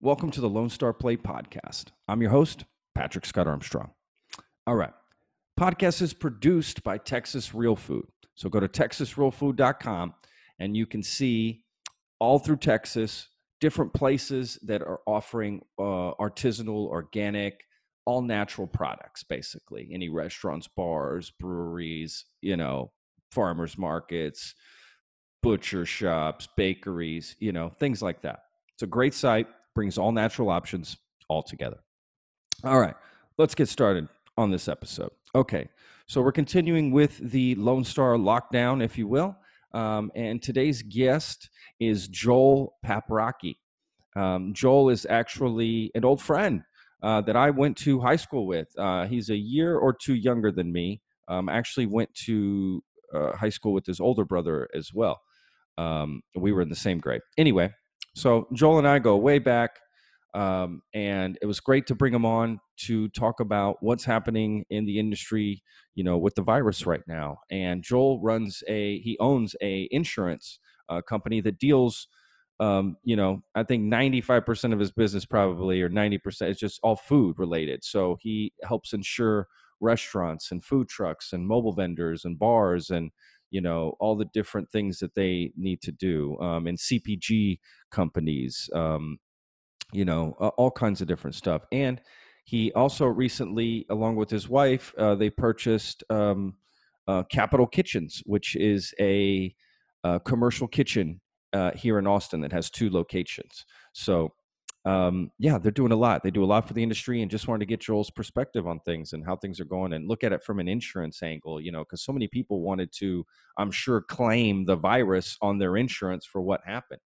Welcome to the Lone Star Plate Podcast. I'm your host, Patrick Scott Armstrong. All right. Podcast is produced by Texas Real Food. So go to TexasRealFood.com and you can see all through Texas, different places that are offering artisanal, organic, all natural products, basically. Any restaurants, bars, breweries, you know, farmers markets, butcher shops, bakeries, you know, things like that. It's a great site. Brings all natural options all together. All right, let's get started on this episode. Okay, so we're continuing with the Lone Star lockdown, if you will. And today's guest is Joel Paprocki. Joel is actually an old friend that I went to high school with. He's a year or two younger than me. I actually went to high school with his older brother as well. We were in the same grade. Anyway, so Joel and I go way back, and it was great to bring him on to talk about what's happening in the industry, you know, with the virus right now. And Joel owns a insurance company that deals, you know, I think 95% of his business probably, or 90%, it's just all food related. So he helps insure restaurants and food trucks and mobile vendors and bars and, you know, all the different things that they need to do, and CPG companies, you know, all kinds of different stuff. And he also recently, along with his wife, they purchased Capital Kitchens, which is a commercial kitchen here in Austin that has two locations. So, yeah, they're doing a lot. They do a lot for the industry, and just wanted to get Joel's perspective on things and how things are going and look at it from an insurance angle, you know, because so many people wanted to, I'm sure, claim the virus on their insurance for what happened.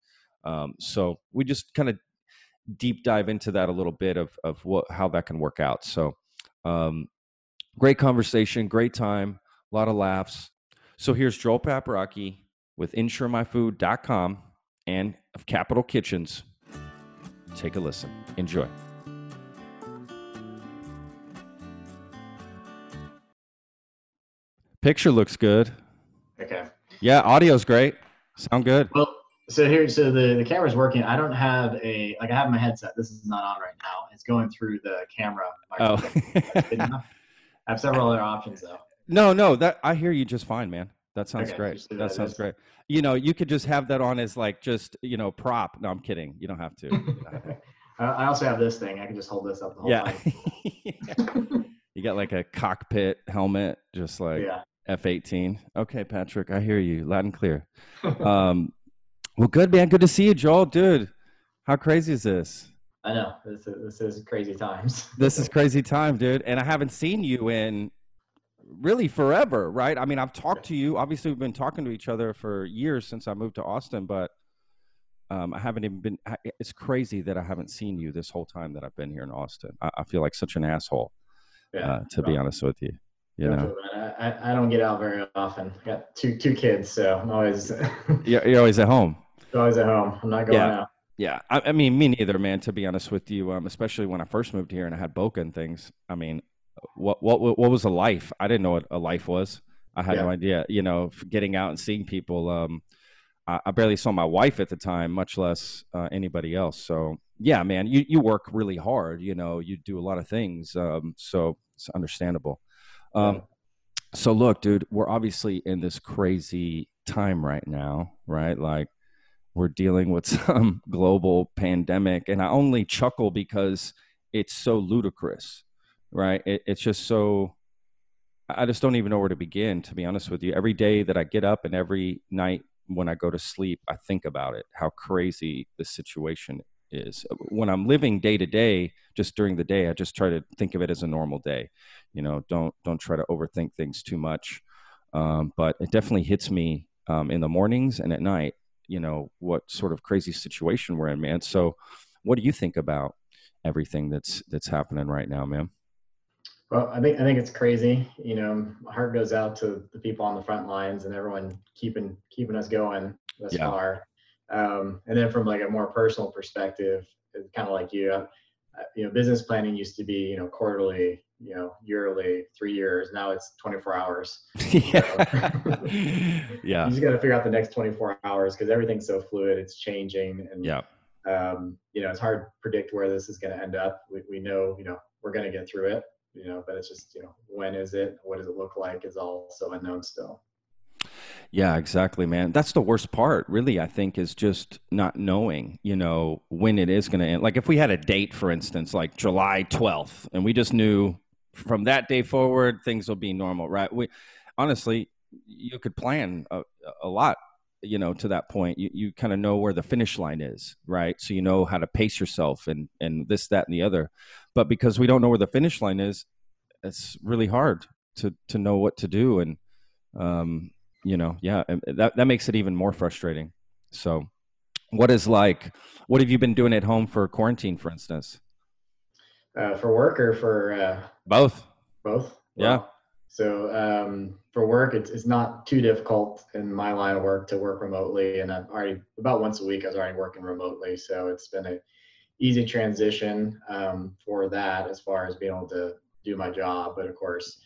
So we just kind of deep dive into that a little bit of how that can work out. So great conversation, great time, a lot of laughs. So here's Joel Paprocki with InsureMyFood.com and of Capital Kitchens. Take a listen. Enjoy. Picture looks good. Okay. Yeah, audio's great. Sound good. Well, so the camera's working. I don't have I have my headset. This is not on right now. It's going through the camera. I have several other options though. No, that I hear you just fine, man. That sounds great. That sounds great. You know, you could just have that on as like just, you know, prop. No, I'm kidding. You don't have to. I also have this thing. I can just hold this up the whole time. You got like a cockpit helmet, just like F-18. Okay, Patrick, I hear you loud and clear. Well, good, man. Good to see you, Joel. Dude, how crazy is this? I know. This is crazy times. This is crazy time, dude. And I haven't seen you in really forever, right? I mean, I've talked to you. Obviously, we've been talking to each other for years since I moved to Austin, but I haven't even been. It's crazy that I haven't seen you this whole time that I've been here in Austin. I feel like such an asshole, to be honest with you. You know, I don't get out very often. I got two kids, so I'm always. You're always at home. Always at home. I'm not going out. Yeah, I mean, me neither, man. To be honest with you, especially when I first moved here and I had Boca and things. I mean. What was a life? I didn't know what a life was. I had no idea, you know, getting out and seeing people. I barely saw my wife at the time, much less anybody else. So yeah, man, you work really hard, you know, you do a lot of things. So it's understandable. So look, dude, we're obviously in this crazy time right now, right? Like we're dealing with some global pandemic, and I only chuckle because it's so ludicrous. Right. It's just so I just don't even know where to begin, to be honest with you. Every day that I get up and every night when I go to sleep, I think about it, how crazy the situation is. When I'm living day to day, just during the day, I just try to think of it as a normal day. You know, don't try to overthink things too much. But it definitely hits me in the mornings and at night, you know, what sort of crazy situation we're in, man. So what do you think about everything that's happening right now, man? Well, I think it's crazy. You know, my heart goes out to the people on the front lines and everyone keeping us going thus far. And then from like a more personal perspective, kind of like you know, business planning used to be, you know, quarterly, you know, yearly, 3 years. Now it's 24 hours. You just got to figure out the next 24 hours because everything's so fluid. It's changing. And You know, it's hard to predict where this is going to end up. We know, you know, we're going to get through it, you know, but it's just, you know, when is it? What does it look like? It's all so unknown still. Yeah, exactly, man. That's the worst part, really, I think, is just not knowing, you know, when it is going to end. Like if we had a date, for instance, like July 12th, and we just knew from that day forward, things will be normal, right? We honestly, you could plan a lot, you know, to that point. You kind of know where the finish line is, right? So you know how to pace yourself and this, that, and the other. But because we don't know where the finish line is, it's really hard to know what to do. And, you know, yeah, that makes it even more frustrating. So what have you been doing at home for quarantine, for instance? For work or for? Both. Both? Yeah. So for work, it's not too difficult in my line of work to work remotely. And I've already, about once a week, I was already working remotely. So it's been an easy transition for that as far as being able to do my job. But of course,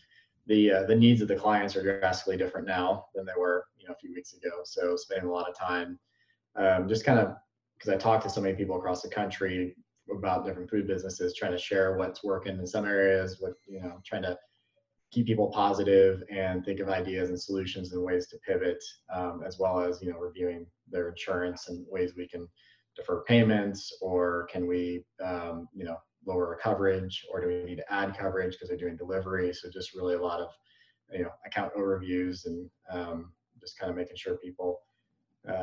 the needs of the clients are drastically different now than they were, you know, a few weeks ago. So spending a lot of time just kind of, because I talked to so many people across the country about different food businesses, trying to share what's working in some areas, what, you know, trying to keep people positive and think of ideas and solutions and ways to pivot, as well as, you know, reviewing their insurance and ways we can defer payments, or can we, you know, lower coverage, or do we need to add coverage because they're doing delivery? So just really a lot of, you know, account overviews and just kind of making sure people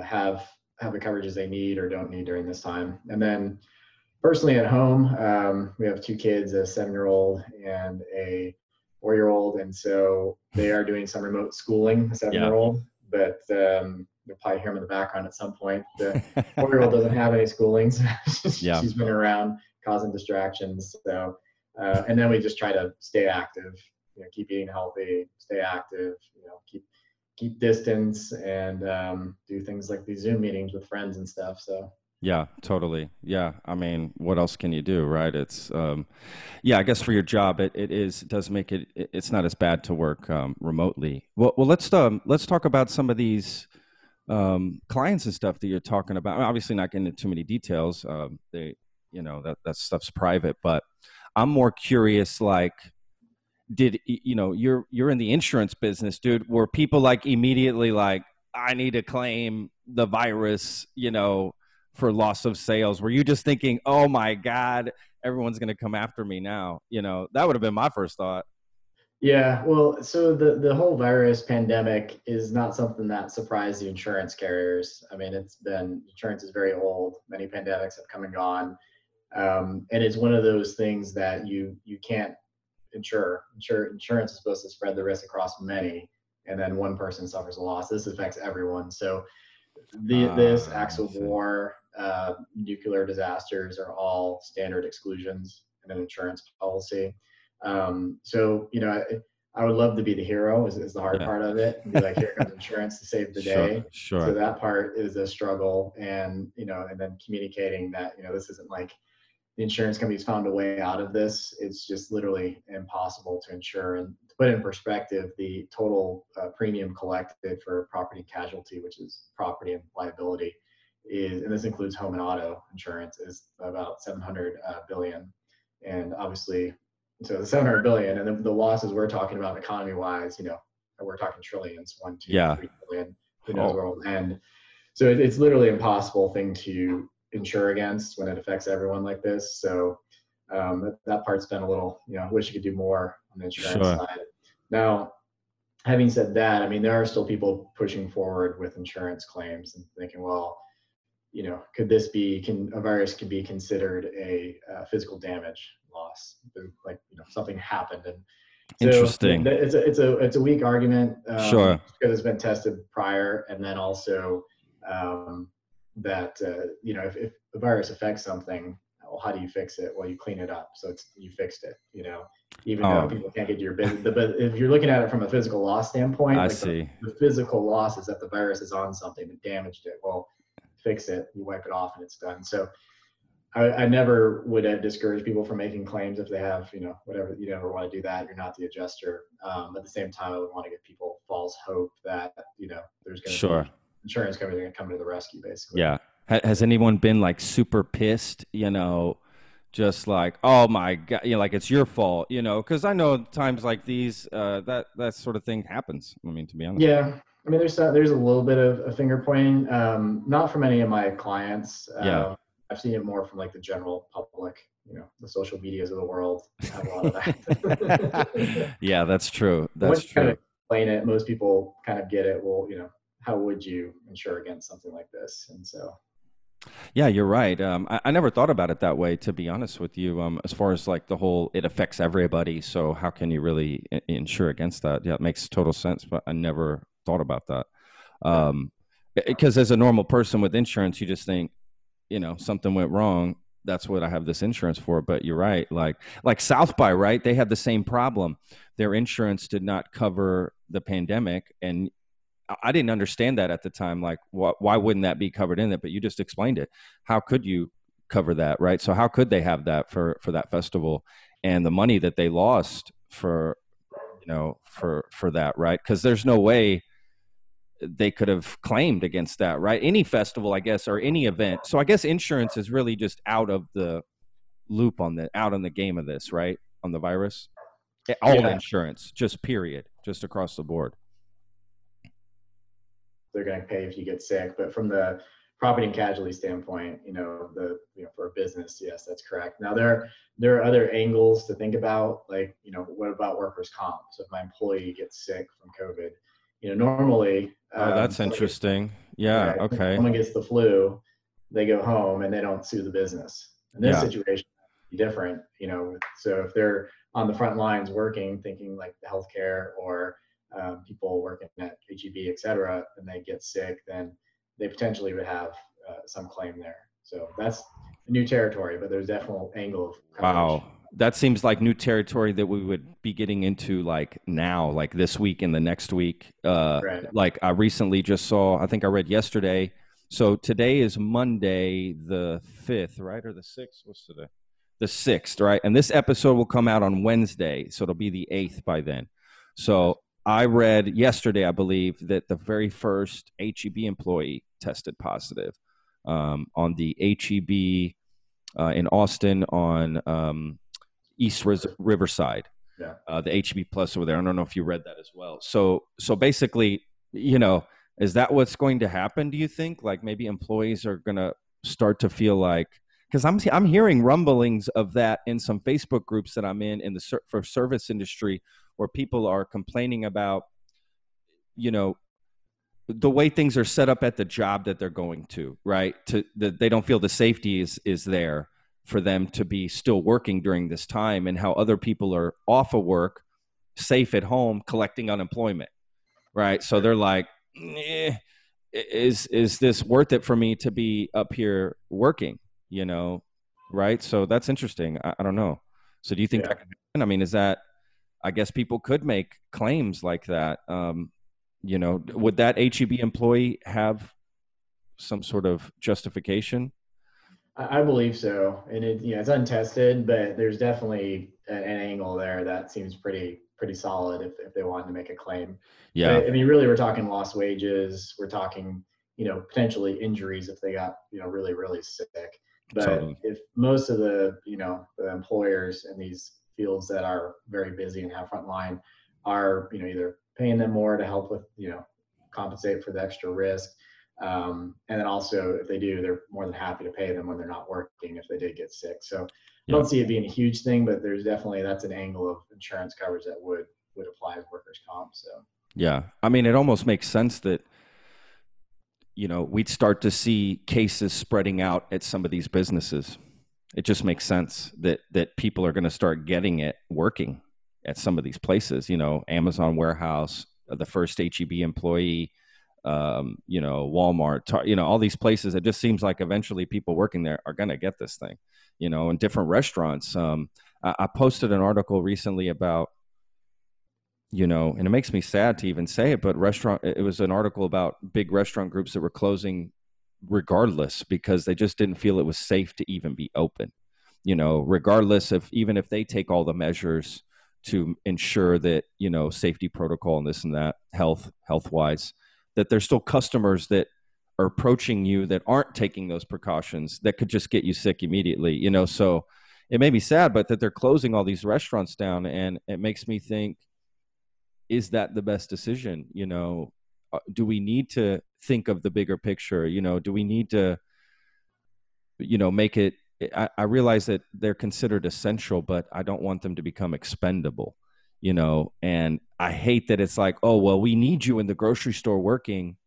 have the coverages they need or don't need during this time. And then personally at home, we have two kids, a 7-year-old and a 4-year-old. And so they are doing some remote schooling, the 7-year-old, but you'll probably hear him in the background at some point. The 4-year-old doesn't have any schooling. So she's been around causing distractions. So, and then we just try to stay active, you know, keep eating healthy, stay active, you know, keep distance, and do things like these Zoom meetings with friends and stuff. So. Yeah, totally. Yeah. I mean, what else can you do? Right. It's, yeah, I guess for your job, it does make it, it's not as bad to work, remotely. Well, let's talk about some of these, clients and stuff that you're talking about. I mean, obviously not getting into too many details. They, you know, that stuff's private, but I'm more curious, like, did, you know, you're in the insurance business, dude, were people like immediately like, I need to claim the virus, you know, for loss of sales? Were you just thinking, oh my God, everyone's going to come after me now? You know, that would have been my first thought. Yeah. Well, so the whole virus pandemic is not something that surprised the insurance carriers. I mean, insurance is very old. Many pandemics have come and gone. And it's one of those things that you can't insure. Insurance is supposed to spread the risk across many, and then one person suffers a loss. This affects everyone. So this acts of war, nuclear disasters are all standard exclusions in an insurance policy. So, you know, I would love to be the hero is the hard part of it. And be like, here comes insurance to save the day. Sure. So that part is a struggle, and, you know, and then communicating that, you know, this isn't like the insurance companies found a way out of this. It's just literally impossible to insure. And to put in perspective, the total premium collected for property and casualty, which is property and liability, is, and this includes home and auto insurance, is about $700 billion. And obviously, so the $700 billion, and the losses we're talking about economy wise, you know, we're talking trillions, 1, 2, 3 trillion, who knows where it'll end. So it's literally impossible thing to insure against when it affects everyone like this. So that part's been a little, you know, I wish you could do more on the insurance side. Now, having said that, I mean, there are still people pushing forward with insurance claims and thinking, well, you know, a virus can be considered a physical damage loss, like, you know, something happened. And so interesting. It's a weak argument. Because it's been tested prior. And then also, that, you know, if the virus affects something, well, how do you fix it? Well, you clean it up. So you fixed it, you know, even though people can't get to your business. But if you're looking at it from a physical loss standpoint, I see. The physical loss is that the virus is on something that damaged it. Well, fix it, you wipe it off, and it's done. So I never would discourage people from making claims if they have, you know, whatever. You never want to do that. You're not the adjuster. At the same time, I would want to give people false hope that, you know, there's going to be insurance companies are going to come to the rescue, basically. Yeah. Has anyone been like super pissed, you know, just like, oh my God, you know, like it's your fault, you know, because I know times like these, that sort of thing happens. I mean, to be honest. Yeah. I mean, there's a little bit of finger pointing, not from any of my clients. Yeah. I've seen it more from like the general public, you know, the social medias of the world have a lot of that. Yeah, that's true. That's true. Kind of explain it, most people kind of get it. Well, you know, how would you insure against something like this? And so. Yeah, you're right. I never thought about it that way, to be honest with you, as far as like the whole, it affects everybody. So how can you really insure against that? Yeah, it makes total sense, but I never thought about that. Because as a normal person with insurance, you just think, you know, something went wrong. That's what I have this insurance for. But you're right. Like South by, right? They had the same problem. Their insurance did not cover the pandemic, and I didn't understand that at the time. Like, why wouldn't that be covered in it? But you just explained it. How could you cover that, right? So how could they have that for that festival and the money that they lost for, you know, for that, right? Because there's no way they could have claimed against that, right? Any festival, I guess, or any event. So I guess insurance is really just out of the loop out on the game of this, right? On the virus, all insurance, just period, just across the board. They're going to pay if you get sick, but from the property and casualty standpoint, you know, for a business, yes, that's correct. Now there are other angles to think about, like, you know, what about workers' comp? So if my employee gets sick from COVID, you know, normally, that's interesting. Yeah. Right, okay. Someone gets the flu, they go home and they don't sue the business. In this situation, different, you know, so if they're on the front lines working, thinking like the healthcare or people working at H-E-B, et cetera, and they get sick, then they potentially would have some claim there. So that's new territory, but there's definitely an angle of coverage. Wow. That seems like new territory that we would be getting into like now, like this week and the next week. Right. Like I recently just saw, I think I read yesterday. So today is Monday, the 5th, right? Or the 6th? What's today? The 6th, right? And this episode will come out on Wednesday. So it'll be the 8th by then. So I read yesterday, I believe, that the very first H-E-B employee tested positive on the H-E-B in Austin on East Riverside, the H-E-B Plus over there. I don't know if you read that as well. So basically, you know, is that what's going to happen, do you think? Like maybe employees are going to start to feel like, because I'm hearing rumblings of that in some Facebook groups that I'm in the for service industry, where people are complaining about, you know, the way things are set up at the job that they're going to, right? That they don't feel the safety is there for them to be still working during this time, and how other people are off of work, safe at home, collecting unemployment, right? So they're like, is this worth it for me to be up here working, you know, right? So that's interesting. I don't know. So do you think that can happen? I mean, is that... I guess people could make claims like that. You know, would that H-E-B employee have some sort of justification? I believe so. And it, you know, it's untested, but there's definitely an angle there that seems pretty solid if they wanted to make a claim. Yeah. But, I mean, really, we're talking lost wages. We're talking, you know, potentially injuries if they got, you know, really, really sick. But totally. If most of the, you know, the employers in these fields that are very busy and have frontline are, you know, either paying them more to help with, you know, compensate for the extra risk. And then also if they do, they're more than happy to pay them when they're not working if they did get sick. So I don't see it being a huge thing, but there's definitely, that's an angle of insurance coverage that would apply as workers' comp. So, yeah, I mean, it almost makes sense that, you know, we'd start to see cases spreading out at some of these businesses. It just makes sense that people are going to start getting it working at some of these places, you know, Amazon warehouse, the first H-E-B employee, you know, Walmart, you know, all these places. It just seems like eventually people working there are going to get this thing, you know, in different restaurants. I posted an article recently about, you know, and it makes me sad to even say it, but it was an article about big restaurant groups that were closing regardless, because they just didn't feel it was safe to even be open, you know, regardless of even if they take all the measures to ensure that, you know, safety protocol and this and that, health wise, that there's still customers that are approaching you that aren't taking those precautions that could just get you sick immediately, you know? So it made me sad, but that they're closing all these restaurants down, and it makes me think, is that the best decision? You know, do we need to think of the bigger picture? You know, do we need to, you know, make it, I realize that they're considered essential, but I don't want them to become expendable, you know? And I hate that it's like, oh, well, we need you in the grocery store working,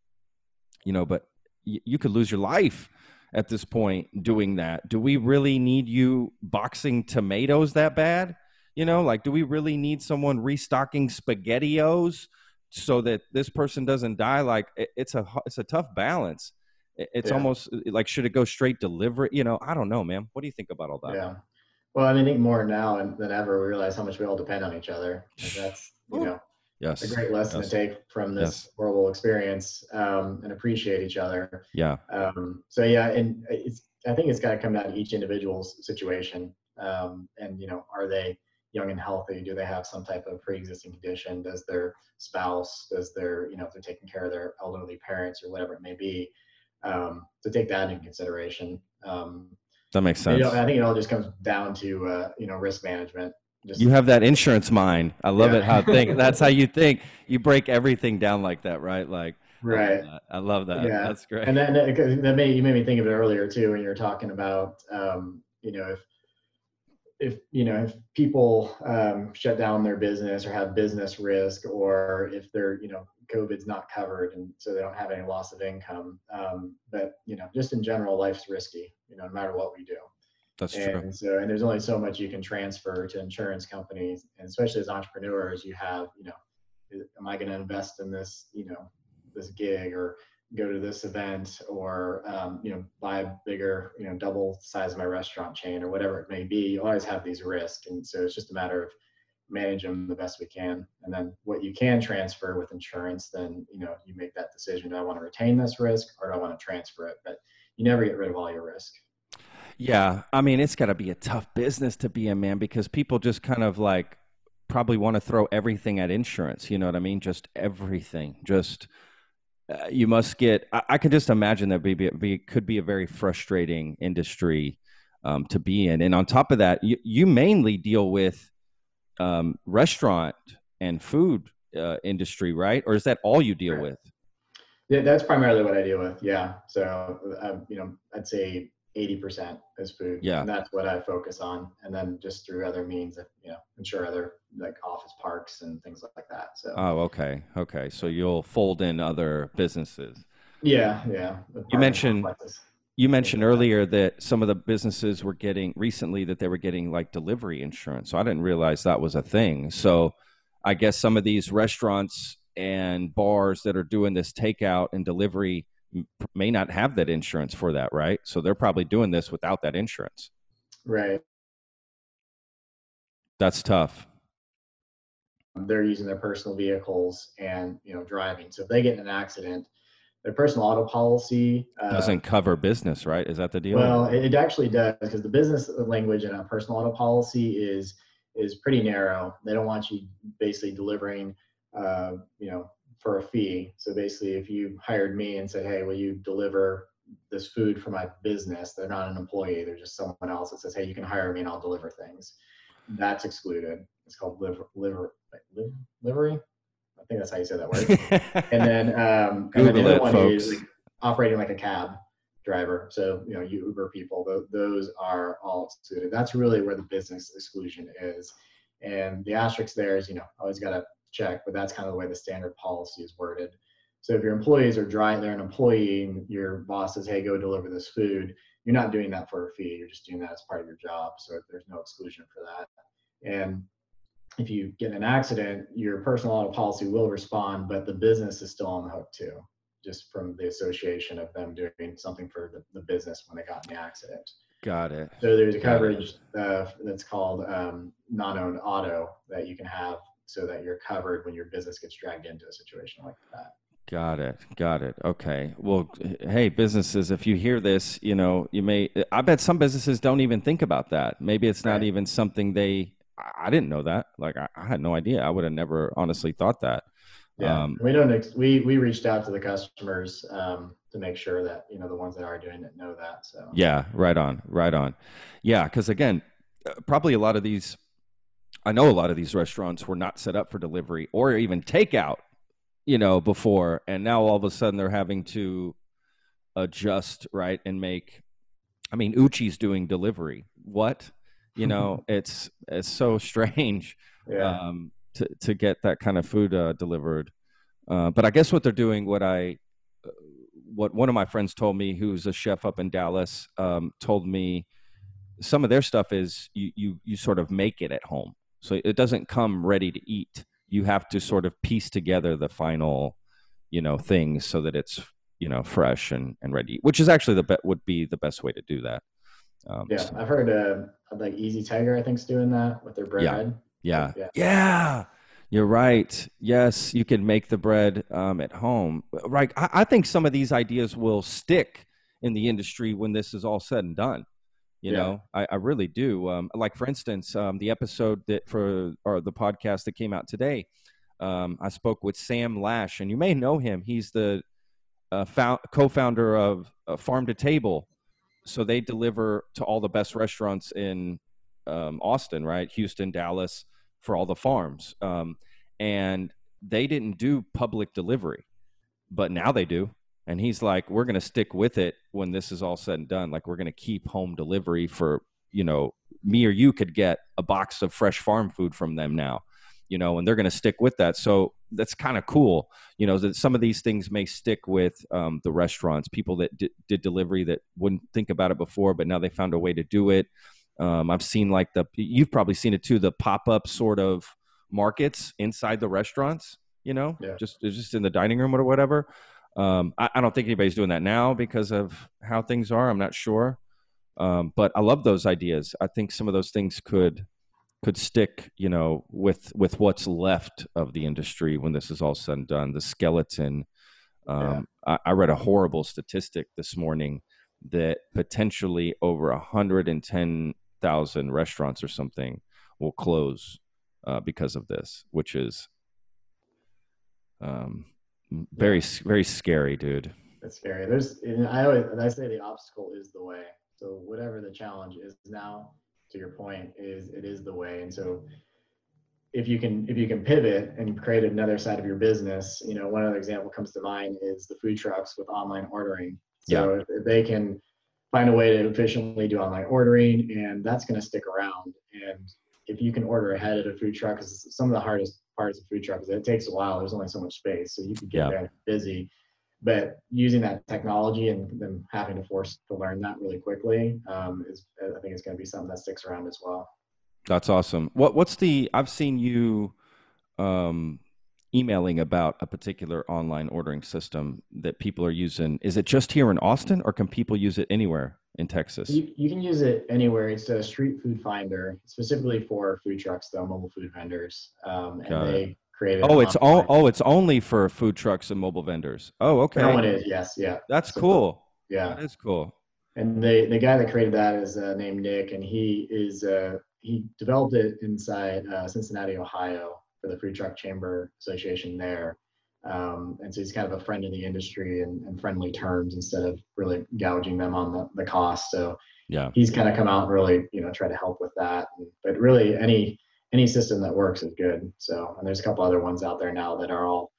you know, but you could lose your life at this point doing that. Do we really need you boxing tomatoes that bad? You know, like, do we really need someone restocking SpaghettiOs so that this person doesn't die? Like, it's a tough balance. It's almost like, should it go straight delivery? You know, I don't know, man. What do you think about all that? Yeah. Well, I mean, I think more now than ever, we realize how much we all depend on each other. Like, that's, you know, yes, a great lesson to take from this horrible experience, and appreciate each other. Yeah. So yeah. And I think it's got to come down to each individual's situation. And you know, are they young and healthy? Do they have some type of pre-existing condition? Does their spouse, does their, you know, if they're taking care of their elderly parents or whatever it may be, to take that into consideration. That makes sense. You know, I think it all just comes down to, you know, risk management. Just you have that insurance mind. I love it. How think that's how you think. You break everything down like that, right? Like, right. I love that. Yeah. That's great. And then you made me think of it earlier too, when you were talking about, you know, if people shut down their business or have business risk, or if they're, you know, COVID's not covered and so they don't have any loss of income. But, you know, just in general, life's risky, you know, no matter what we do. That's true. And so, and there's only so much you can transfer to insurance companies, and especially as entrepreneurs, you have, you know, am I going to invest in this, you know, this gig, or go to this event, or, you know, buy a bigger, you know, double the size of my restaurant chain, or whatever it may be. You always have these risks. And so it's just a matter of manage them the best we can. And then what you can transfer with insurance, then, you know, you make that decision. Do I want to retain this risk, or do I want to transfer it? But you never get rid of all your risk. Yeah. I mean, it's gotta be a tough business to be in, man, because people just kind of like probably want to throw everything at insurance. You know what I mean? Just everything, just, you must get, I could just imagine that could be a very frustrating industry to be in. And on top of that, you mainly deal with restaurant and food industry, right? Or is that all you deal with? Yeah, that's primarily what I deal with. Yeah. So, you know, I'd say 80% is food. Yeah. And that's what I focus on. And then just through other means, you know, ensure other like office parks and things like that. So. Oh, okay. Okay. So you'll fold in other businesses. Yeah. Yeah. You mentioned earlier that some of the businesses were getting recently that they were getting like delivery insurance. So I didn't realize that was a thing. So I guess some of these restaurants and bars that are doing this takeout and delivery may not have that insurance for that, right? So they're probably doing this without that insurance. Right. That's tough. They're using their personal vehicles and, you know, driving. So if they get in an accident, their personal auto policy doesn't cover business, right? Is that the deal? Well, it actually does, because the business language in a personal auto policy is pretty narrow. They don't want you basically delivering, you know, for a fee. So basically, if you hired me and said, hey, will you deliver this food for my business? They're not an employee. They're just someone else that says, hey, you can hire me and I'll deliver things. That's excluded. It's called livery. I think that's how you say that word. And then the other one is like operating like a cab driver. So, you know, you Uber people, those are all excluded. That's really where the business exclusion is. And the asterisk there is, you know, always got to check, but that's kind of the way the standard policy is worded. So if your employees are driving, they're an employee, and your boss says, hey, go deliver this food, you're not doing that for a fee. You're just doing that as part of your job. So there's no exclusion for that. And if you get in an accident, your personal auto policy will respond, but the business is still on the hook too, just from the association of them doing something for the business when they got in the accident. Got it. So there's a coverage that's called non-owned auto that you can have, so that you're covered when your business gets dragged into a situation like that. Got it. Okay. Well, hey, businesses, if you hear this, you know, I bet some businesses don't even think about that. Maybe it's not even something I didn't know that. Like, I had no idea. I would have never honestly thought that. Yeah, we reached out to the customers to make sure that, you know, the ones that are doing it know that. So yeah, right on. Yeah, because again, probably a lot of these restaurants were not set up for delivery or even takeout, you know, before, and now all of a sudden they're having to adjust, right, and make. I mean, Uchi's doing delivery. What? You know, it's so strange. Yeah. To get that kind of food delivered. But I guess what they're doing, what one of my friends told me, who's a chef up in Dallas, told me some of their stuff is you sort of make it at home. So it doesn't come ready to eat. You have to sort of piece together the final, you know, things so that it's, you know, fresh and ready to eat, which is actually would be the best way to do that. I've heard like Easy Tiger, I think, is doing that with their bread. Yeah. Yeah. Yeah. You're right. Yes. You can make the bread at home. Right. I think some of these ideas will stick in the industry when this is all said and done. You know, I really do. Like, for instance, the episode or the podcast that came out today, I spoke with Sam Lash, and you may know him. He's the co-founder of Farm to Table. So they deliver to all the best restaurants in Austin, right? Houston, Dallas, for all the farms. And they didn't do public delivery, but now they do. And he's like, we're going to stick with it when this is all said and done. Like, we're going to keep home delivery for, you know, me or you could get a box of fresh farm food from them now, you know, and they're going to stick with that. So that's kind of cool. You know, that some of these things may stick with the restaurants, people that did delivery that wouldn't think about it before, but now they found a way to do it. I've seen, like, you've probably seen it too, the pop-up sort of markets inside the restaurants, you know, just in the dining room or whatever. I don't think anybody's doing that now because of how things are. I'm not sure. But I love those ideas. I think some of those things could stick, you know, with what's left of the industry when this is all said and done, the skeleton. I read a horrible statistic this morning that potentially over 110,000 restaurants or something will close because of this, which is very, very scary, dude. That's scary. I say the obstacle is the way. So whatever the challenge is now, to your point, it is the way. And so if you can pivot and create another side of your business, you know, one other example comes to mind is the food trucks with online ordering. So if they can find a way to efficiently do online ordering, and that's going to stick around. And if you can order ahead at a food truck, because some of the hardest parts of food trucks, it takes a while. There's only so much space, so you can get there and be busy. But using that technology and them having to force to learn that really quickly, I think it's going to be something that sticks around as well. That's awesome. I've seen you emailing about a particular online ordering system that people are using. Is it just here in Austin, or can people use it anywhere in Texas? You can use it anywhere. It's a Street Food Finder, specifically for food trucks, though, mobile food vendors. They created. Oh, it's all. Oh, it's only for food trucks and mobile vendors. Oh, okay. That one is, yes, yeah. That's cool. Yeah, that is cool. And the guy that created that is named Nick, and he developed it inside Cincinnati, Ohio, for the Food Truck Chamber Association there. And so he's kind of a friend in the industry and friendly terms instead of really gouging them on the cost. So he's kind of come out and really, you know, try to help with that. But really any system that works is good. So, and there's a couple other ones out there now that are all,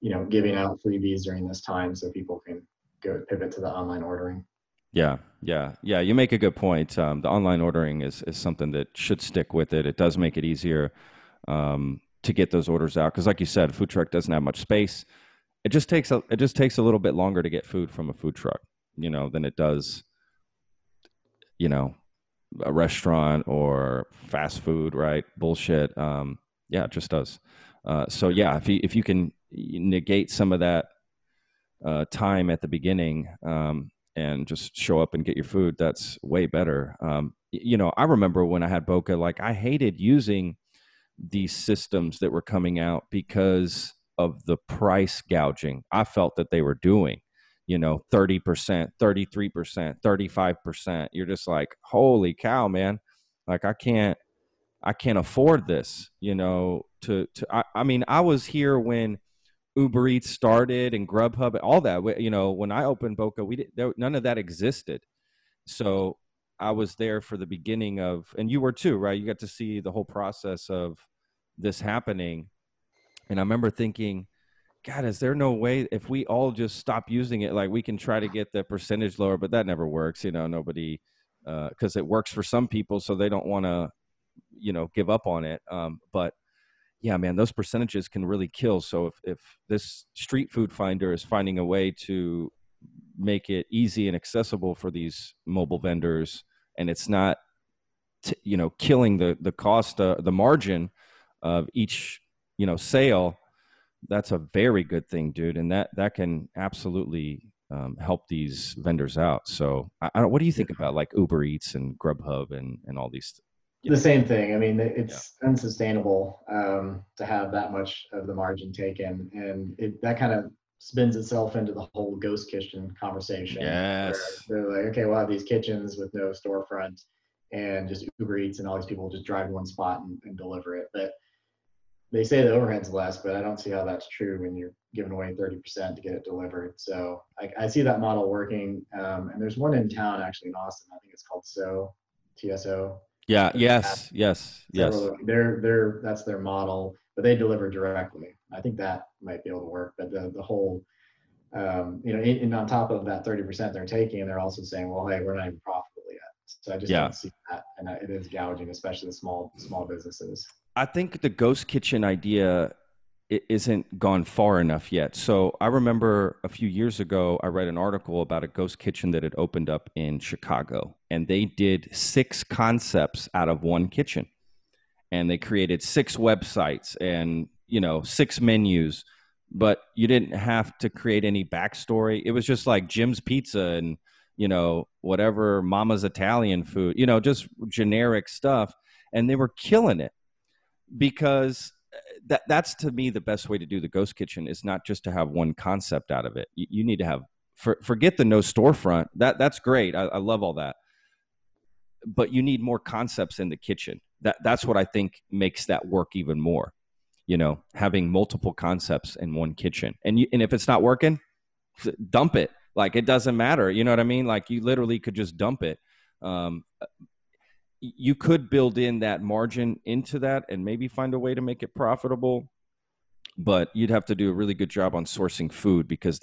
you know, giving out freebies during this time so people can go pivot to the online ordering. Yeah. You make a good point. The online ordering is something that should stick with it. It does make it easier. To get those orders out. Cause like you said, a food truck doesn't have much space. It just takes a little bit longer to get food from a food truck, you know, than it does, you know, a restaurant or fast food, right? Bullshit. It just does. So yeah, if you can negate some of that time at the beginning and just show up and get your food, that's way better. You know, I remember when I had Boca, like I hated using these systems that were coming out because of the price gouging I felt that they were doing, you know, 30%, 33%, 35%. You're just like, holy cow, man. Like I can't afford this, you know, I mean, I was here when Uber Eats started and Grubhub, all that. You know, when I opened Boca, we did, there, none of that existed. So I was there for the beginning of, and you were too, right? You got to see the whole process of this happening. And I remember thinking, God, is there no way if we all just stop using it, like we can try to get the percentage lower, but that never works. You know, nobody, cause it works for some people. So they don't want to, you know, give up on it. But yeah, man, those percentages can really kill. So if this Street Food Finder is finding a way to make it easy and accessible for these mobile vendors, and it's not, you know, killing the cost, the margin of each, you know, sale, that's a very good thing, dude. And that can absolutely help these vendors out. So I don't, what do you think about like Uber Eats and Grubhub and all these the same thing. I mean, it's unsustainable to have that much of the margin taken, and that kind of spins itself into the whole ghost kitchen conversation. Yes, they're like, okay, we'll have these kitchens with no storefront, and just Uber Eats and all these people just drive to one spot and deliver it. But they say the overhead's less, but I don't see how that's true when you're giving away 30% to get it delivered. So I see that model working, and there's one in town actually in Austin. I think it's called TSO. Yeah. Yes. Yes. Yes. That's their model, but they deliver directly. I think that might be able to work, but the whole, you know, and on top of that 30% they're taking, they're also saying, well, hey, we're not even profitable yet. So I just don't see that. And it is gouging, especially the small businesses. I think the ghost kitchen idea isn't gone far enough yet. So I remember a few years ago, I read an article about a ghost kitchen that had opened up in Chicago, and they did 6 concepts out of one kitchen, and they created 6 websites and, you know, 6 menus, but you didn't have to create any backstory. It was just like Jim's Pizza and, you know, whatever Mama's Italian food, you know, just generic stuff. And they were killing it, because that's to me the best way to do the ghost kitchen is not just to have one concept out of it. You need to have forget the no storefront. That's great. I love all that, but you need more concepts in the kitchen. That's what I think makes that work even more. You know, having multiple concepts in one kitchen, and if it's not working, dump it. Like it doesn't matter. You know what I mean? Like you literally could just dump it. You could build in that margin into that and maybe find a way to make it profitable, but you'd have to do a really good job on sourcing food, because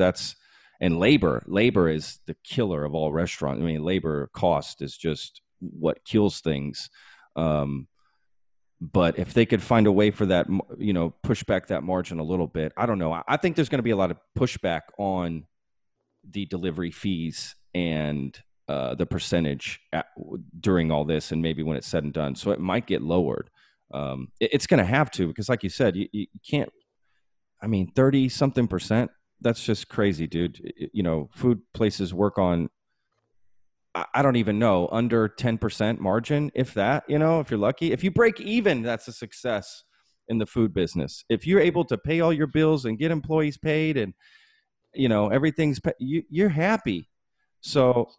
and labor is the killer of all restaurants. I mean, labor cost is just what kills things. But if they could find a way for that, you know, push back that margin a little bit, I don't know. I think there's going to be a lot of pushback on the delivery fees and, the percentage during all this, and maybe when it's said and done. So it might get lowered. It's going to have to, because like you said, you can't, I mean, 30-something%, that's just crazy, dude. You know, food places work on, I don't even know, under 10% margin. If that, you know, if you're lucky, if you break even, that's a success in the food business. If you're able to pay all your bills and get employees paid and, you know, everything's, you're happy. So,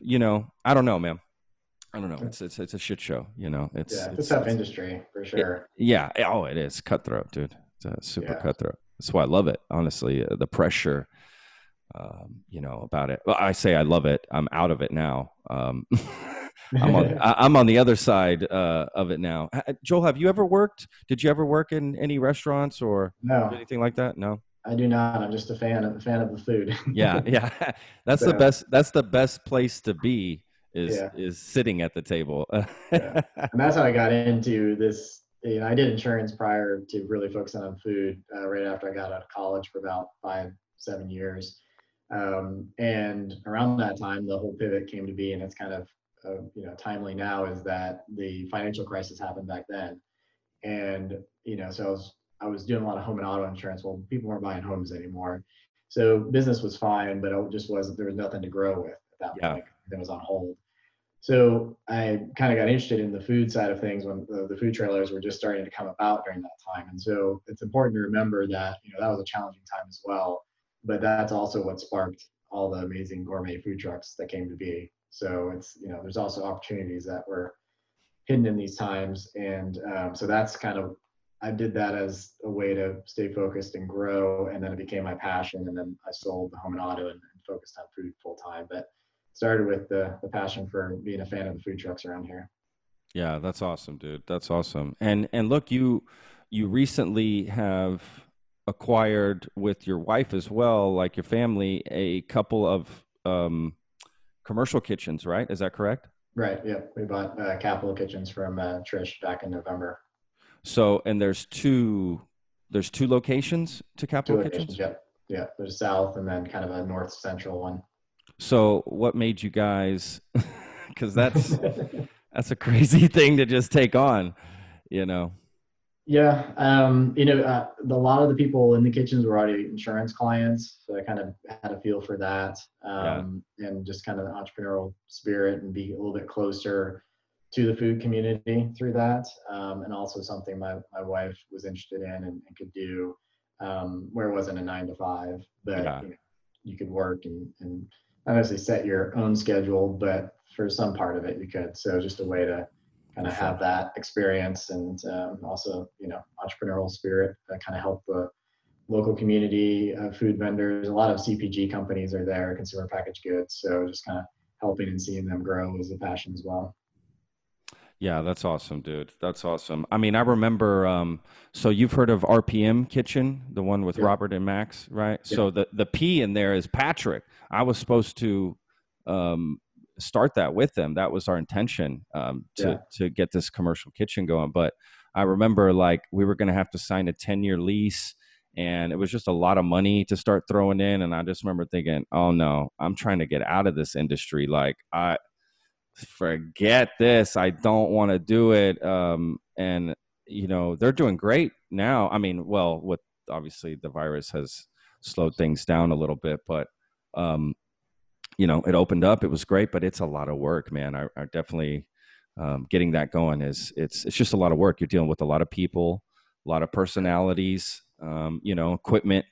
you know, I don't know, man. I don't know. It's a shit show. You know, it's a tough industry for sure. It is cutthroat, dude. It's super cutthroat. That's why I love it. Honestly, the pressure, you know, about it. Well, I say I love it. I'm out of it now. I'm on the other side of it now. Joel, have you ever worked? Did you ever work in any restaurants or anything like that? No. I do not. I'm just a fan of the food. Yeah. That's so, the best place to be is sitting at the table. And that's how I got into this. You know, I did insurance prior to really focusing on food right after I got out of college for about 5-7 years. And around that time, the whole pivot came to be, and it's kind of, you know, timely now, is that the financial crisis happened back then. And, you know, so I was doing a lot of home and auto insurance. Well, people weren't buying homes anymore. So business was fine, but it just wasn't, there was nothing to grow with at that point. It was on hold. So I kind of got interested in the food side of things when the food trailers were just starting to come about during that time. And so it's important to remember that, you know, that was a challenging time as well, but that's also what sparked all the amazing gourmet food trucks that came to be. So it's, you know, there's also opportunities that were hidden in these times. And so that's kind of, I did that as a way to stay focused and grow, and then it became my passion, and then I sold the home and auto and focused on food full time. But started with the passion for being a fan of the food trucks around here. Yeah, that's awesome, dude. That's awesome. And look, you recently have acquired with your wife as well, like your family, a couple of commercial kitchens, right? Is that correct? Right. Yeah, we bought Capital Kitchens from Trish back in November. So, and there's two locations to Capital Kitchens? Yeah. Yeah. There's south and then kind of a north central one. So what made you guys, cause that's a crazy thing to just take on, you know? Yeah. A lot of the people in the kitchens were already insurance clients. So I kind of had a feel for that. And just kind of an entrepreneurial spirit and be a little bit closer to the food community through that. And also something my wife was interested in and could do, where it wasn't a 9-to-5, but yeah, you could work and not necessarily set your own schedule, but for some part of it you could. So just a way to kind of have that experience and also, entrepreneurial spirit that kind of help the local community, food vendors. A lot of CPG companies are there, consumer packaged goods. So just kind of helping and seeing them grow is a passion as well. Yeah, that's awesome, dude. That's awesome. I mean, I remember, so you've heard of RPM Kitchen, the one with Robert and Max, right? Yeah. So the P in there is Patrick. I was supposed to start that with them. That was our intention to get this commercial kitchen going. But I remember we were going to have to sign a 10-year lease, and it was just a lot of money to start throwing in. And I just remember thinking, oh no, I'm trying to get out of this industry. Forget this. I don't want to do it. And they're doing great now. I mean, well, with obviously the virus has slowed things down a little bit, but it opened up. It was great, but it's a lot of work, man. I definitely getting that going is it's just a lot of work. You're dealing with a lot of people, a lot of personalities. Equipment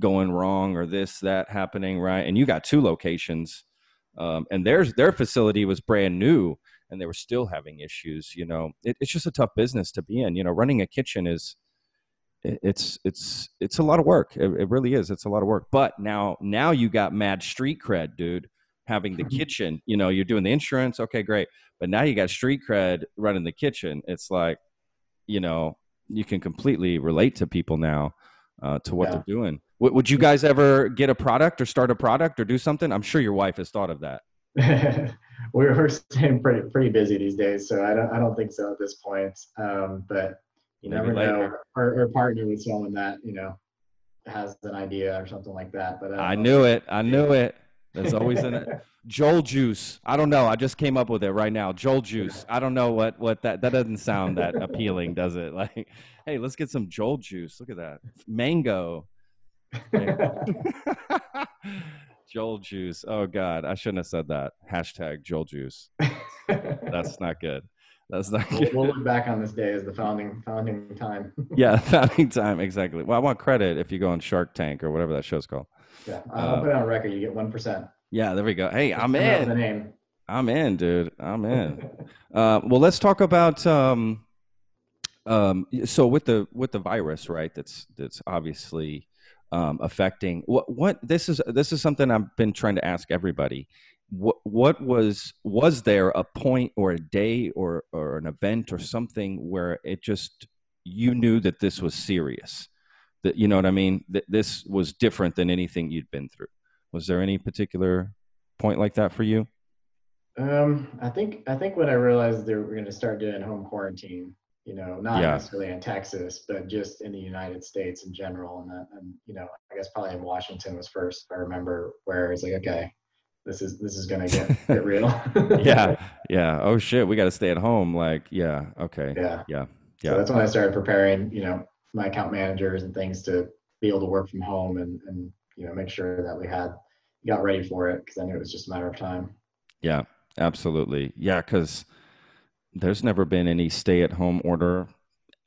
going wrong or this that happening, right? And you got two locations. And their facility was brand new and they were still having issues. It's just a tough business to be in. Running a kitchen is, it's a lot of work. It really is. It's a lot of work. But now you got mad street cred, dude, having the kitchen, you're doing the insurance. Okay, great. But now you got street cred running the kitchen. It's like, you can completely relate to people now, to what they're doing. Would you guys ever get a product or start a product or do something? I'm sure your wife has thought of that. We're staying pretty busy these days, so I don't think so at this point. But you never know. Or partner with someone that has an idea or something like that. But I knew it. There's always an Joel Juice. I don't know. I just came up with it right now. Joel Juice. I don't know what that doesn't sound that appealing, does it? Like, hey, let's get some Joel Juice. Look at that mango. Joel Juice. Oh God, I shouldn't have said that. # Joel Juice. That's not good. We'll look back on this day as the founding time. Yeah, founding time, exactly. Well, I want credit if you go on Shark Tank or whatever that show's called. Yeah, I'll put it on record. You get 1%. Yeah, there we go. Hey, I'm in. The name. I'm in, dude. I'm in. Well, let's talk about. So with the virus, right? That's obviously. Affecting what this is something I've been trying to ask everybody. What was there a point or a day or an event or something where it just, you knew that this was serious, that, you know what I mean? That this was different than anything you'd been through. Was there any particular point like that for you? I think when I realized that we were going to start doing home quarantine, not necessarily in Texas, but just in the United States in general. And I guess probably in Washington was first, I remember, where it's like, okay, this is going to get real. Yeah. Yeah. Oh shit. We got to stay at home. Like, yeah. Okay. Yeah. Yeah. Yeah. So that's when I started preparing, my account managers and things to be able to work from home and make sure that we got ready for it. Cause I knew it was just a matter of time. Yeah, absolutely. Yeah. Cause there's never been any stay-at-home order.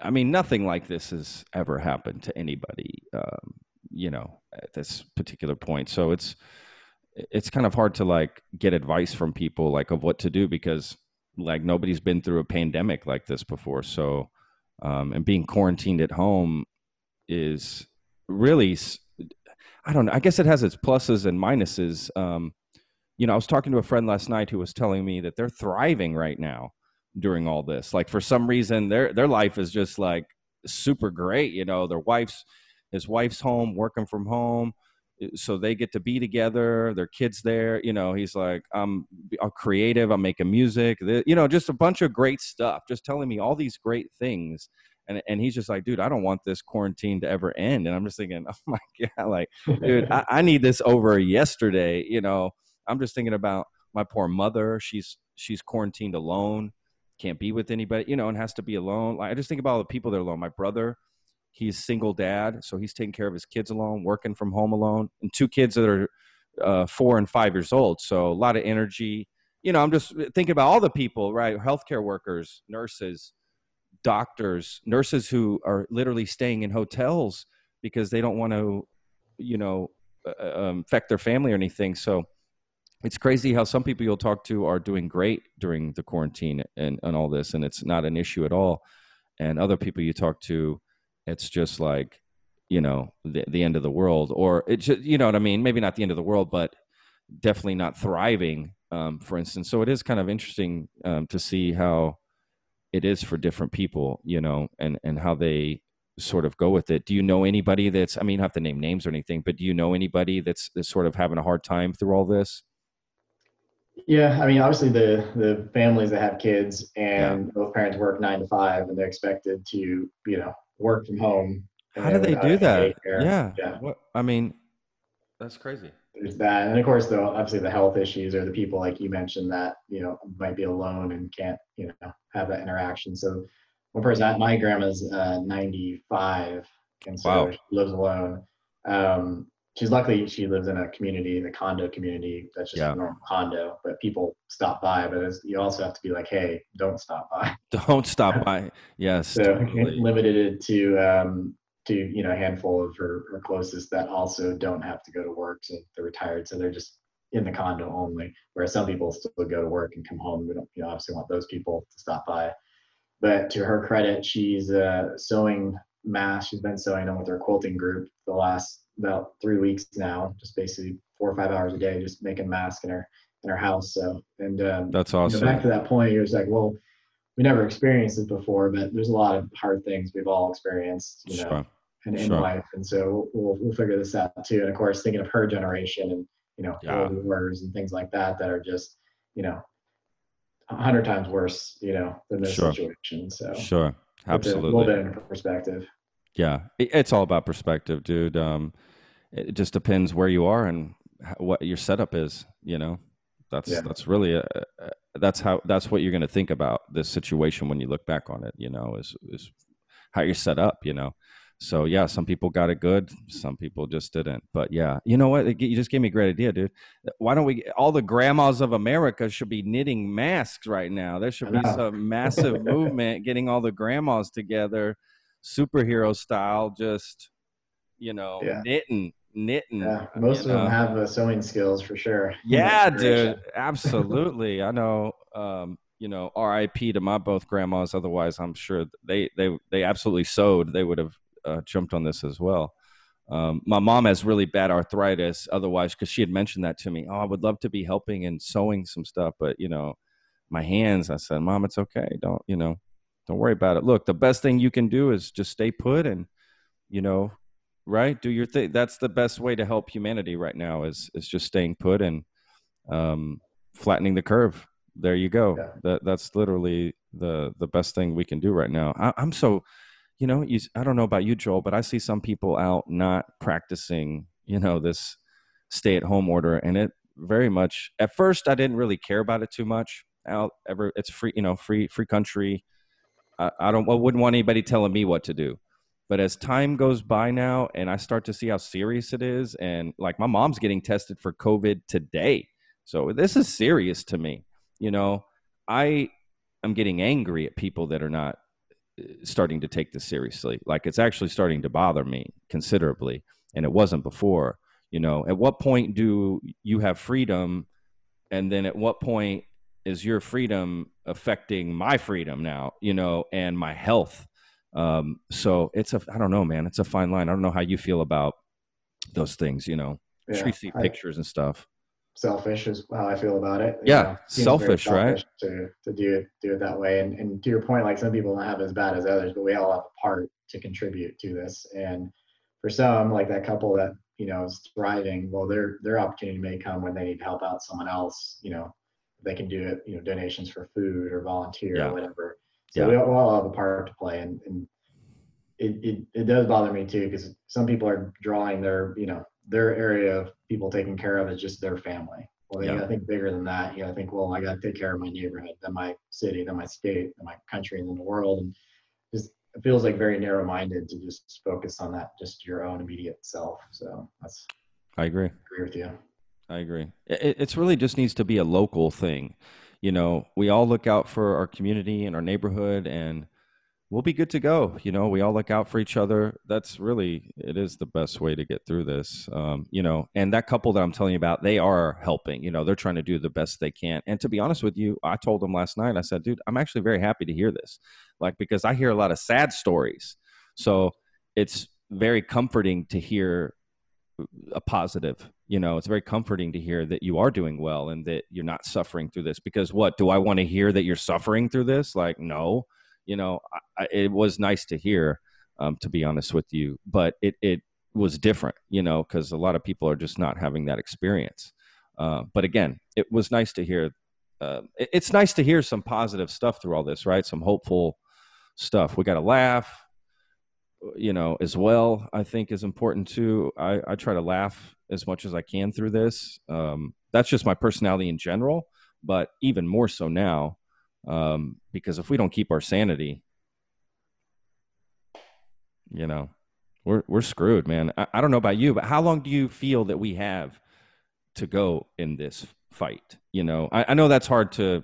I mean, nothing like this has ever happened to anybody, at this particular point. So it's kind of hard to get advice from people of what to do because nobody's been through a pandemic like this before. So and being quarantined at home is really, I don't know, I guess it has its pluses and minuses. You know, I was talking to a friend last night who was telling me that they're thriving right now during all this. Like, for some reason, their life is just like super great. You know, his wife's home, working from home, so they get to be together, their kids there, you know. He's like, I'm creative, I'm making music, you know, just a bunch of great stuff, just telling me all these great things. And he's just like, dude, I don't want this quarantine to ever end. And I'm just thinking, oh my God, like, dude, I need this over yesterday. You know, I'm just thinking about my poor mother. She's quarantined alone, can't be with anybody, you know, and has to be alone. Like, I just think about all the people that are alone. My brother, he's single dad, so he's taking care of his kids alone, working from home alone, and two kids that are 4 and 5 years old. So a lot of energy. You know, I'm just thinking about all the people, right? Healthcare workers, nurses, doctors, nurses who are literally staying in hotels because they don't want to, you know, affect their family or anything. So it's crazy how some people you'll talk to are doing great during the quarantine and all this, and it's not an issue at all. And other people you talk to, it's just like, you know, the end of the world, or it's just, you know what I mean? Maybe not the end of the world, but definitely not thriving, for instance. So it is kind of interesting to see how it is for different people, you know, and how they sort of go with it. Do you know anybody that's, I mean, you don't have to name names or anything, but do you know anybody that's sort of having a hard time through all this? Yeah, I mean, obviously the families that have kids and both parents work 9 to 5 and they're expected to, you know, work from home. How do they do that? Yeah. What, I mean, that's crazy. There's that. And of course, though, obviously the health issues are the people like you mentioned that, you know, might be alone and can't, you know, have that interaction. So one person, my grandma's 95 and so she lives alone. She's luckily she lives in a community, in a condo community. That's just a normal condo, but people stop by. But you also have to be like, hey, don't stop by. Don't stop by. Yes. So totally. Limited to you know, a handful of her closest that also don't have to go to work. So they're retired, so they're just in the condo only. Whereas some people still go to work and come home. We don't, you know, obviously want those people to stop by. But to her credit, she's sewing masks. She's been sewing them with her quilting group the last about 3 weeks now, just basically 4 or 5 hours a day, just making masks in her house. So, and that's awesome. You know, back to that point, you're just like, well, we never experienced this before, but there's a lot of hard things we've all experienced, you know, in life. And so we'll figure this out too. And of course, thinking of her generation and, you know, wars and things like that, that are just, you know, 100 times worse, you know, than this situation. So absolutely. A little bit in perspective. Yeah. It's all about perspective, dude. It just depends where you are and what your setup is, you know. That's really that's what you're going to think about this situation when you look back on it, you know, is how you're set up, you know. So yeah, some people got it good, some people just didn't. But yeah, you know what? You just gave me a great idea, dude. Why don't we? All the grandmas of America should be knitting masks right now. There should be some massive movement getting all the grandmas together, superhero style, just, you know, knitting. Yeah. Most of them have sewing skills for sure. Yeah, dude. Absolutely. I know, you know, RIP to my both grandmas. Otherwise, I'm sure they absolutely sewed. They would have jumped on this as well. My mom has really bad arthritis. Otherwise, because she had mentioned that to me. Oh, I would love to be helping and sewing some stuff. But, you know, my hands, I said, Mom, it's okay. Don't, you know. Don't worry about it. Look, the best thing you can do is just stay put and, you know, right? Do your thing. That's the best way to help humanity right now is just staying put and flattening the curve. There you go. Yeah. That's literally the best thing we can do right now. I'm so, you know, I don't know about you, Joel, but I see some people out not practicing, you know, this stay-at-home order. And it very much, at first, I didn't really care about it too much. It's free, you know, free country. I wouldn't want anybody telling me what to do. But as time goes by now and I start to see how serious it is, and like my mom's getting tested for COVID today. So this is serious to me. You know, I am getting angry at people that are not starting to take this seriously. Like, it's actually starting to bother me considerably. And it wasn't before. You know, at what point do you have freedom? And then at what point is your freedom affecting my freedom now, you know, and my health? So it's I don't know, man, it's a fine line. I don't know how you feel about those things, you know, yeah, see pictures and stuff. Selfish is how I feel about it. Yeah. You know, selfish, right? To do it that way. And to your point, like, some people don't have as bad as others, but we all have a part to contribute to this. And for some, like that couple that, you know, is thriving, well, their opportunity may come when they need to help out someone else, you know, they can do it, you know, donations for food or volunteer or whatever. So we all have a part to play. And it does bother me too, because some people are drawing their, you know, their area of people taken care of is just their family. Well, they gotta think bigger than that. You gotta think, well, I gotta take care of my neighborhood, then my city, then my state, then my country, and then the world. And just, it feels like very narrow-minded to just focus on that, just your own immediate self. So that's, I agree with you. I agree. It's really just needs to be a local thing. You know, we all look out for our community and our neighborhood, and we'll be good to go. You know, we all look out for each other. That's really, it is the best way to get through this. You know, and that couple that I'm telling you about, they are helping, you know, they're trying to do the best they can. And to be honest with you, I told them last night, I said, dude, I'm actually very happy to hear this. Like, because I hear a lot of sad stories. So it's very comforting to hear a positive, you know, it's very comforting to hear that you are doing well and that you're not suffering through this. Because what, do I want to hear that you're suffering through this? Like, no. You know, it was nice to hear, to be honest with you, but it was different, you know, because a lot of people are just not having that experience. But again, it was nice to hear. It's nice to hear some positive stuff through all this, right? Some hopeful stuff. We got to laugh, you know, as well, I think is important too. I try to laugh as much as I can through this. That's just my personality in general, but even more so now. Because if we don't keep our sanity, you know, we're screwed, man. I don't know about you, but how long do you feel that we have to go in this fight? You know, I know that's hard to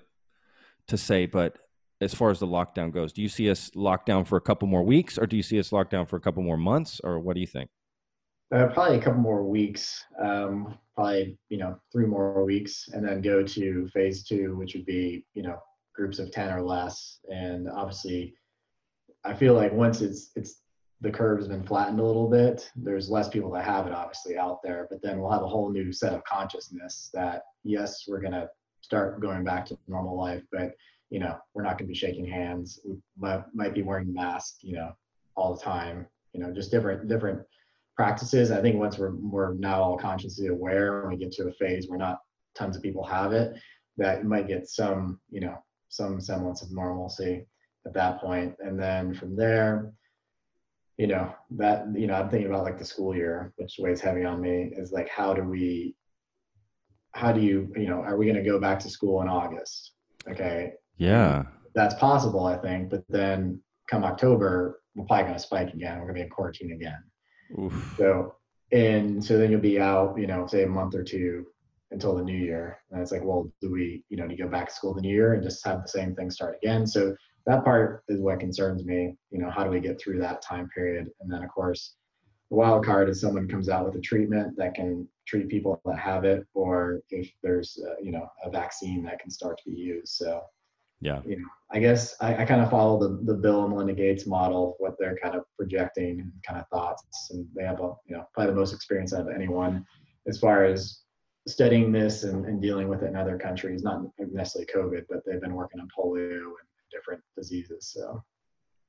say, but as far as the lockdown goes, do you see us locked down for a couple more weeks, or do you see us locked down for a couple more months, or what do you think? Probably a couple more weeks, probably, you know, 3 more weeks, and then go to phase 2, which would be, you know, groups of 10 or less. And obviously I feel like once it's the curve has been flattened a little bit, there's less people that have it obviously out there, but then we'll have a whole new set of consciousness that yes, we're going to start going back to normal life, but you know, we're not going to be shaking hands. We might be wearing masks, you know, all the time, you know, just different practices. I think once we're now all consciously aware, when we get to a phase where not tons of people have it, that it might get some, you know, some semblance of normalcy at that point. And then from there, you know, that, you know, I'm thinking about like the school year, which weighs heavy on me, is like, how do you, you know, are we going to go back to school in August? Okay. Yeah. That's possible, I think. But then come October, we're probably going to spike again. We're going to be in quarantine again. Oof. So then you'll be out, you know, say a month or two until the new year. And it's like, well, do we, you know, to go back to school the new year and just have the same thing start again? So that part is what concerns me. You know, how do we get through that time period? And then of course, the wild card is someone comes out with a treatment that can treat people that have it, or if there's, you know, a vaccine that can start to be used. So, yeah, you know, I guess I kind of follow the Bill and Melinda Gates model, what they're kind of projecting and kind of thoughts. And they have, you know, probably the most experience out of anyone as far as studying this and dealing with it in other countries, not necessarily COVID, but they've been working on polio and different diseases. So,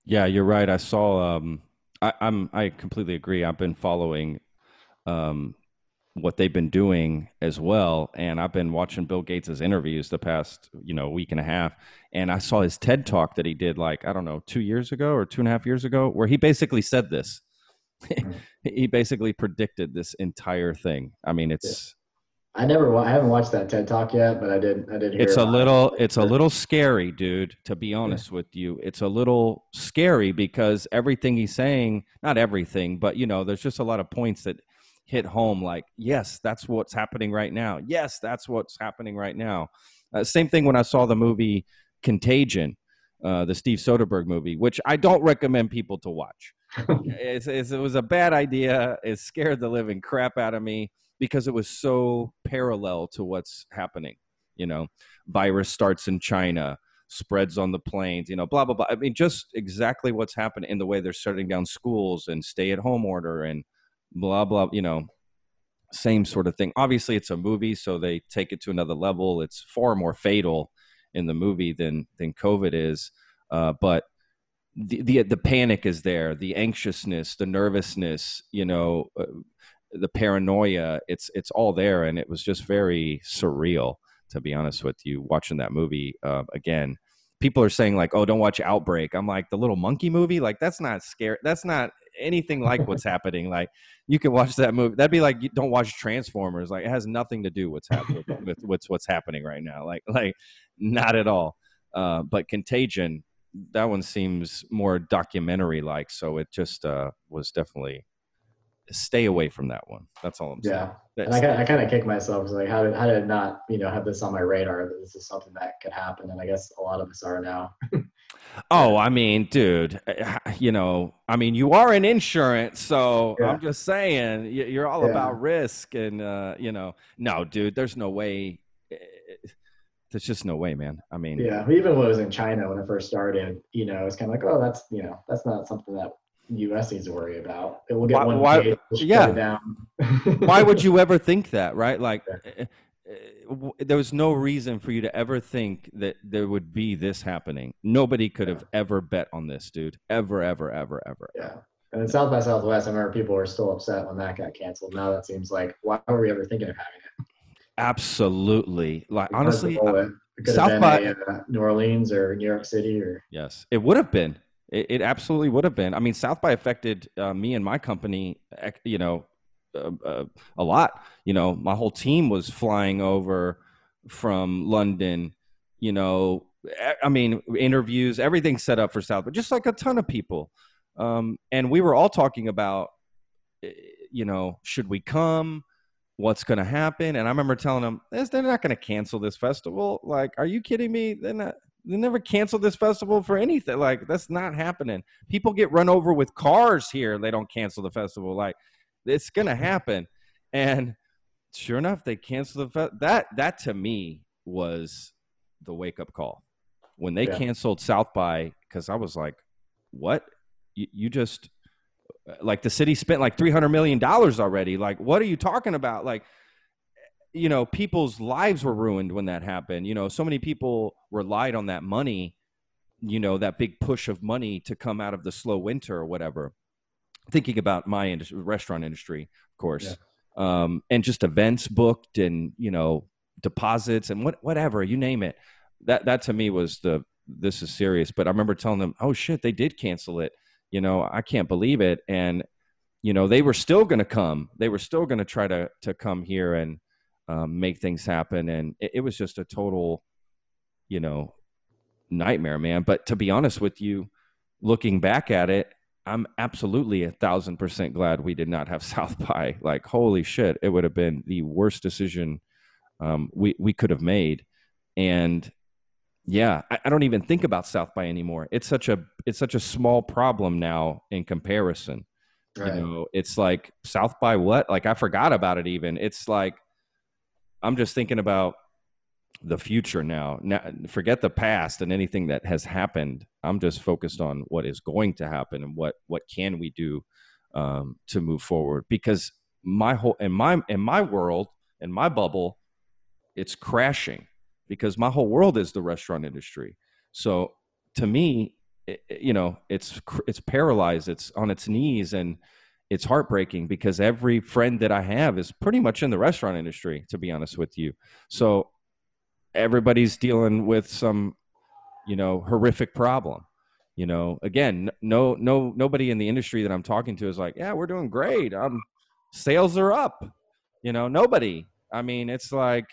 yeah, you're right. I saw, I completely agree. I've been following what they've been doing as well. And I've been watching Bill Gates' interviews the past, you know, week and a half. And I saw his TED talk that he did, like, I don't know, 2.5 years ago, where he basically said this, he basically predicted this entire thing. I mean, it's, I haven't watched that TED Talk yet, but I did hear it's a little scary, dude, to be honest with you. It's a little scary because everything he's saying, not everything, but you know, there's just a lot of points that hit home. Like, yes, that's what's happening right now. Yes, that's what's happening right now. Same thing when I saw the movie Contagion, the Steve Soderbergh movie, which I don't recommend people to watch. It was a bad idea. It scared the living crap out of me, because it was so parallel to what's happening. You know, virus starts in China, spreads on the planes, you know, blah, blah, blah. I mean, just exactly what's happened in the way they're shutting down schools and stay at home order and blah, blah, you know, same sort of thing. Obviously, it's a movie, so they take it to another level. It's far more fatal in the movie than COVID is. But the panic is there, the anxiousness, the nervousness, you know, the paranoia, it's all there. And it was just very surreal, to be honest with you, watching that movie again. People are saying like, oh, don't watch Outbreak. I'm like, the little monkey movie? Like, that's not scary. That's not anything like what's happening. Like, you can watch that movie. That'd be like, don't watch Transformers. Like, it has nothing to do what's happening right now. Like not at all. But Contagion, that one seems more documentary-like. So it just was definitely stay away from that one. That's all I'm saying. Yeah. That's, and I kind of kick myself because like, how did I not, you know, have this on my radar that this is something that could happen? And I guess a lot of us are now. Oh, I mean, dude, you know, I mean, you are in insurance, so yeah. I'm just saying you're all about risk and, you know, no, dude, there's no way. There's just no way, man. I mean, yeah, even when I was in China, when I first started, you know, it's kind of like, oh, that's, you know, that's not something that U.S. needs to worry about. It will get why would you ever think that, right? Like, there was no reason for you to ever think that there would be this happening. Nobody could have ever bet on this, dude. Ever. Yeah. And in South by Southwest, I remember people were still upset when that got canceled. Now that seems like, why were we ever thinking of having it? Absolutely. Like, honestly, South by New Orleans or New York City or. Yes, it would have been. It absolutely would have been. I mean, South by affected me and my company, you know, a lot. You know, my whole team was flying over from London, you know, I mean, interviews, everything set up for South by, just like a ton of people. And we were all talking about, you know, should we come? What's going to happen? And I remember telling them, they're not going to cancel this festival. Like, are you kidding me? They're not. They never canceled this festival for anything. Like, that's not happening. People get run over with cars here. They don't cancel the festival. Like, it's going to happen. And sure enough, they canceled the festival. That to me was the wake up call when they canceled South by, because I was like, what? You just, like, the city spent like $300 million already. Like, what are you talking about? Like, you know, people's lives were ruined when that happened. You know, so many people relied on that money, you know, that big push of money to come out of the slow winter or whatever. Thinking about my industry, restaurant industry, of course, and just events booked and, you know, deposits and whatever, you name it. That to me was this is serious. But I remember telling them, oh shit, they did cancel it. You know, I can't believe it. And, you know, they were still going to come. They were still going to try to come here and, make things happen. And it was just a total, you know, nightmare, man. But to be honest with you, looking back at it, I'm absolutely 1,000% glad we did not have South by. Like, holy shit, it would have been the worst decision we could have made. And yeah, I don't even think about South by anymore. It's such a small problem now in comparison. Right. You know, it's like South by what? Like, I forgot about it even. It's like, I'm just thinking about the future now. Now, forget the past and anything that has happened. I'm just focused on what is going to happen and what can we do to move forward. Because my whole in my world, in my bubble, it's crashing because my whole world is the restaurant industry. So to me, you know, it's paralyzed. It's on its knees and. It's heartbreaking because every friend that I have is pretty much in the restaurant industry, to be honest with you. So everybody's dealing with some, you know, horrific problem. You know, again, nobody in the industry that I'm talking to is like, yeah, we're doing great. Sales are up. You know, nobody. I mean, it's like,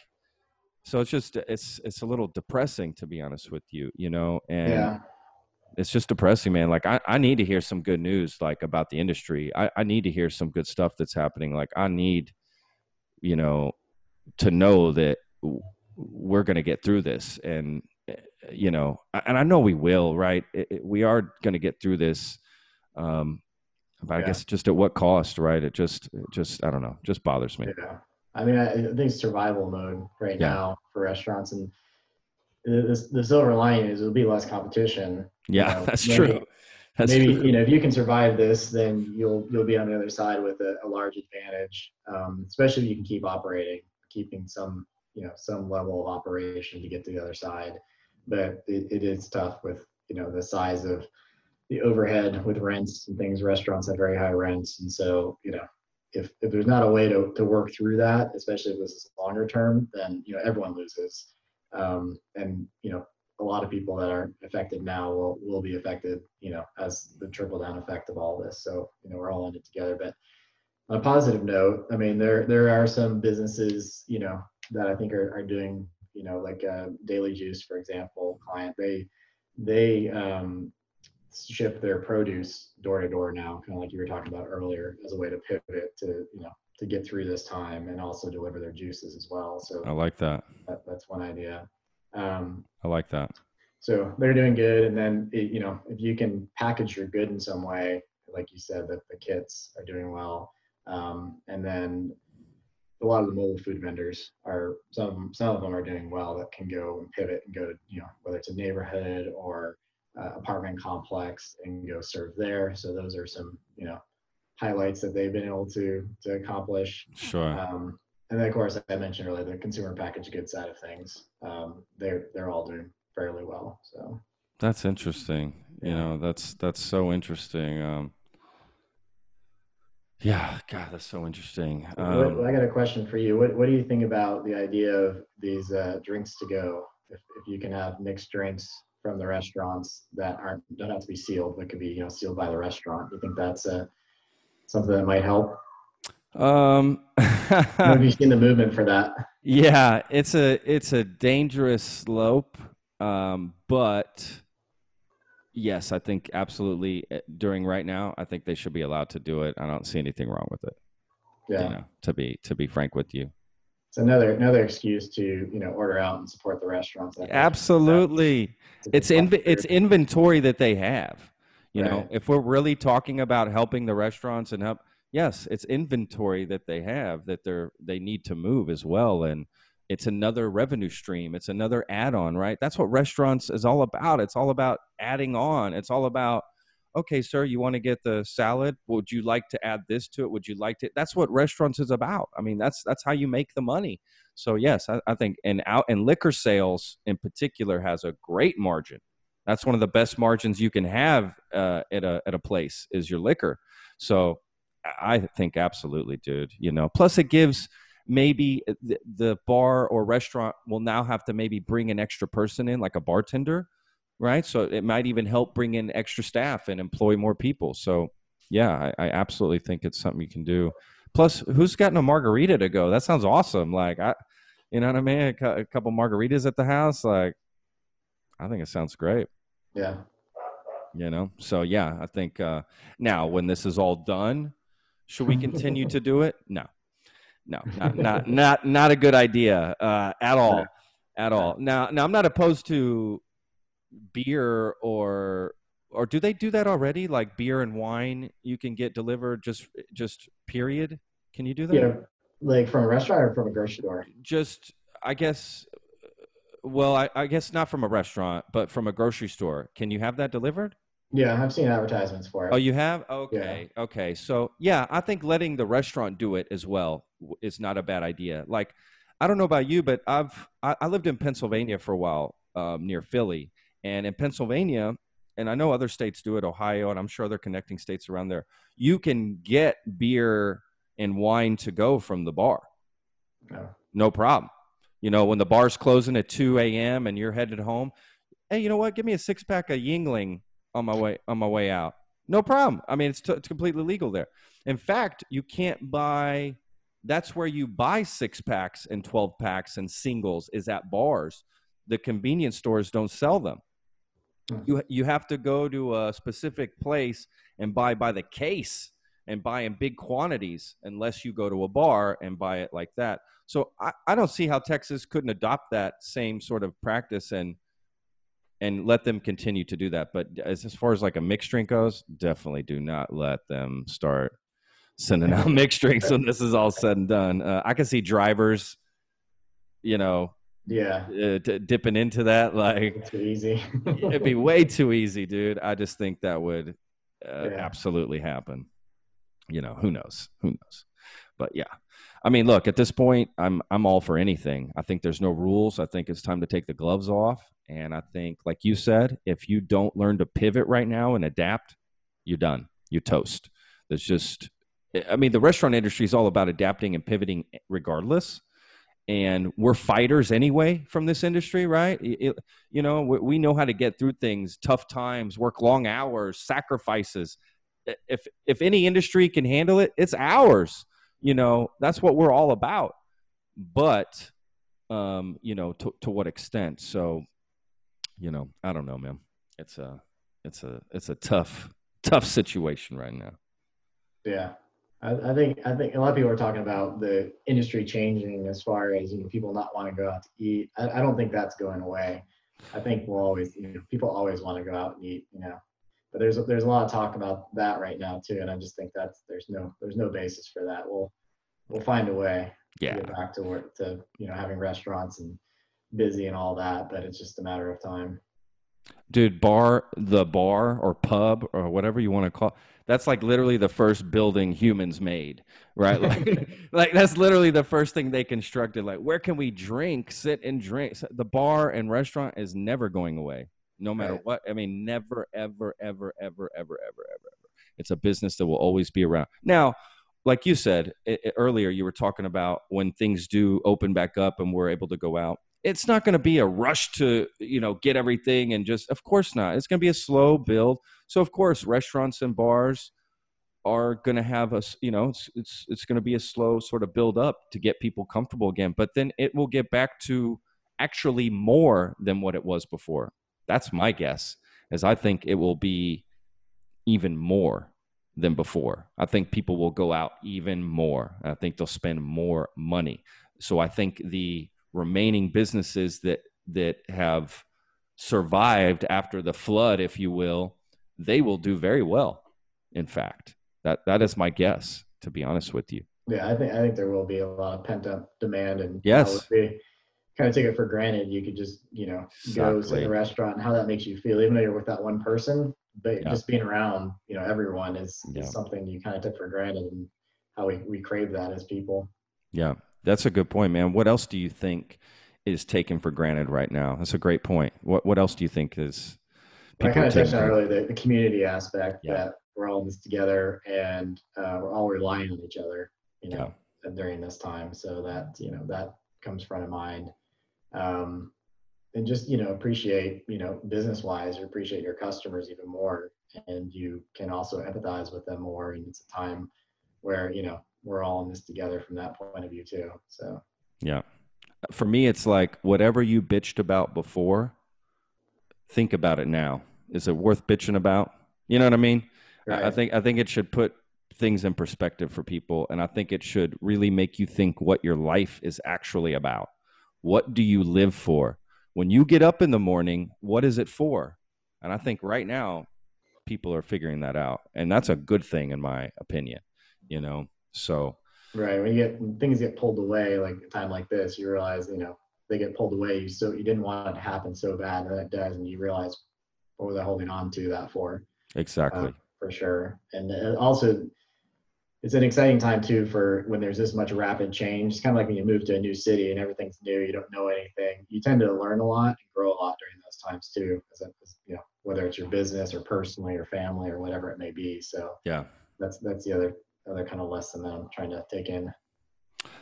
so it's just, it's a little depressing, to be honest with you, you know, and it's just depressing, man. Like I need to hear some good news, like about the industry. I need to hear some good stuff that's happening. Like I need, you know, to know that we're going to get through this and, you know, and I know we will, right? We are going to get through this. But I guess just at what cost, right? It just, I don't know, just bothers me. Yeah. I mean, I think survival mode right now for restaurants and, the silver lining is it'll be less competition. Yeah, you know, that's maybe, true. That's maybe true. You know, if you can survive this, then you'll be on the other side with a large advantage, especially if you can keep operating, keeping some, you know, some level of operation to get to the other side. But it is tough with, you know, the size of the overhead with rents and things. Restaurants have very high rents, and so, you know, if there's not a way to work through that, especially if this is longer term, then, you know, everyone loses. And, you know, a lot of people that are affected now will be affected, you know, as the trickle down effect of all this. So, you know, we're all in it together. But on a positive note, I mean, there are some businesses, you know, that I think are doing, you know, like Daily Juice, for example, client, they ship their produce door to door now, kind of like you were talking about earlier, as a way to pivot to, you know, to get through this time, and also deliver their juices as well. So I like that's one idea. I like that. So they're doing good. And then, you know, if you can package your good in some way, like you said, that the kits are doing well. And then a lot of the mobile food vendors are, some of them are doing well, that can go and pivot and go to, you know, whether it's a neighborhood or apartment complex, and go serve there. So those are some, you know, highlights that they've been able to accomplish. Sure. And then, of course, I mentioned earlier, the consumer packaged goods side of things. They're all doing fairly well. So that's interesting. Yeah. You know, that's so interesting. Yeah, God, that's so interesting. I got a question for you. What do you think about the idea of these drinks to go? If you can have mixed drinks from the restaurants that don't have to be sealed, but could be, you know, sealed by the restaurant. Do you think that's something that might help? Have you seen the movement for that? Yeah, it's a dangerous slope. But yes, I think absolutely during right now, I think they should be allowed to do it. I don't see anything wrong with it. Yeah. You know, to be frank with you. It's another excuse to, you know, order out and support the restaurants. Absolutely. It's inventory that they have. You right. know, if we're really talking about helping the restaurants and help, yes, it's inventory that they have that they need to move as well. And it's another revenue stream. It's another add-on, right? That's what restaurants is all about. It's all about adding on. It's all about, okay, sir, you want to get the salad? Would you like to add this to it? Would you like to? That's what restaurants is about. I mean, that's how you make the money. So yes, I think and liquor sales in particular has a great margin. That's one of the best margins you can have at a place is your liquor. So I think absolutely, dude, you know, plus it gives maybe the bar or restaurant will now have to maybe bring an extra person in, like a bartender. Right. So it might even help bring in extra staff and employ more people. So, yeah, I absolutely think it's something you can do. Plus, who's gotten a margarita to go? That sounds awesome. Like, you know what I mean? A couple margaritas at the house. Like, I think it sounds great. Yeah. You know, so, yeah, I think now when this is all done, should we continue to do it? No, not a good idea at all. Now I'm not opposed to beer or do they do that already? Like beer and wine you can get delivered just period? Can you do that? Yeah, like from a restaurant or from a grocery store? Just, I guess, well, I guess not from a restaurant, but from a grocery store. Can you have that delivered? Yeah, I've seen advertisements for it. Oh, you have? Okay. Yeah. Okay. So yeah, I think letting the restaurant do it as well is not a bad idea. Like, I don't know about you, but I lived in Pennsylvania for a while, near Philly. And in Pennsylvania, and I know other states do it, Ohio, and I'm sure other connecting states around there, you can get beer and wine to go from the bar. No problem. You know, when the bar's closing at 2 a.m. and you're headed home, hey, you know what? Give me a 6-pack of Yingling on my way out. No problem. I mean, it's completely legal there. In fact, you can't buy. That's where you buy 6-packs and 12-packs and singles is at bars. The convenience stores don't sell them. You have to go to a specific place and buy by the case and buy in big quantities unless you go to a bar and buy it like that. So I don't see how Texas couldn't adopt that same sort of practice and let them continue to do that. But as far as like a mixed drink goes, definitely do not let them start sending out mixed drinks when this is all said and done. I can see drivers, you know, Yeah. Dipping into that, like, it's too easy. It'd be way too easy, dude. I just think that would absolutely happen. You know, who knows? But yeah, I mean, look, at this point, I'm all for anything. I think there's no rules. I think it's time to take the gloves off. And I think, like you said, if you don't learn to pivot right now and adapt, you're done. You toast. There's just, I mean, the restaurant industry is all about adapting and pivoting regardless. And we're fighters anyway from this industry, right? You know, we know how to get through things, tough times, work long hours, sacrifices. If any industry can handle it, it's ours. You know, that's what we're all about. But, you know, to what extent? So, you know, I don't know, man. It's a tough situation right now. Yeah. I think a lot of people are talking about the industry changing as far as, you know, people not want to go out to eat. I don't think that's going away. I think we'll always, you know, people always want to go out and eat, you know, but there's a lot of talk about that right now too. And I just think there's no basis for that. We'll find a way to get back to work, to, you know, having restaurants and busy and all that, but it's just a matter of time. Dude, the bar or pub or whatever you want to call it, that's like literally the first building humans made, right? Like, like that's literally the first thing they constructed. Like, where can we drink, sit and drink? The bar and restaurant is never going away, no matter what. I mean, never, ever, ever, ever, ever, ever, ever, ever. It's a business that will always be around. Now, like you said earlier, you were talking about when things do open back up and we're able to go out. It's not going to be a rush to, you know, get everything and just, of course not. It's going to be a slow build. So of course, restaurants and bars are going to have a, you know, it's going to be a slow sort of build up to get people comfortable again, but then it will get back to actually more than what it was before. That's my guess, as I think it will be even more than before. I think people will go out even more. I think they'll spend more money. So I think the remaining businesses that have survived after the flood, if you will, they will do very well. In fact, that is my guess, to be honest with you. Yeah, I think there will be a lot of pent up demand, and they kind of take it for granted. You could just, you know, go to the restaurant and how that makes you feel, even though you're with that one person, but just being around, you know, everyone is something you kind of took for granted, and how we crave that as people. Yeah. That's a good point, man. What else do you think is taken for granted right now? That's a great point. What else do you think is? I kind of touched on earlier the community aspect, that we're all in this together, and we're all relying on each other, you know, during this time. So that, you know, that comes front of mind. And just, you know, appreciate, you know, business-wise, you appreciate your customers even more, and you can also empathize with them more. And it's a time where, you know, we're all in this together from that point of view too. So, yeah, for me, it's like whatever you bitched about before, think about it now. Is it worth bitching about? You know what I mean? Right. I think it should put things in perspective for people. And I think it should really make you think what your life is actually about. What do you live for? When you get up in the morning, what is it for? And I think right now people are figuring that out, and that's a good thing in my opinion, you know? So, right. When things get pulled away, like a time like this, you realize, you know, they get pulled away. So you didn't want it to happen so bad, and it does. And you realize, what was I holding on to that for? Exactly. For sure. And also it's an exciting time too, for when there's this much rapid change. It's kind of like when you move to a new city and everything's new, you don't know anything. You tend to learn a lot and grow a lot during those times too. Because, you know, whether it's your business or personally or family or whatever it may be. So yeah, that's the other kind of lesson that I'm trying to take in.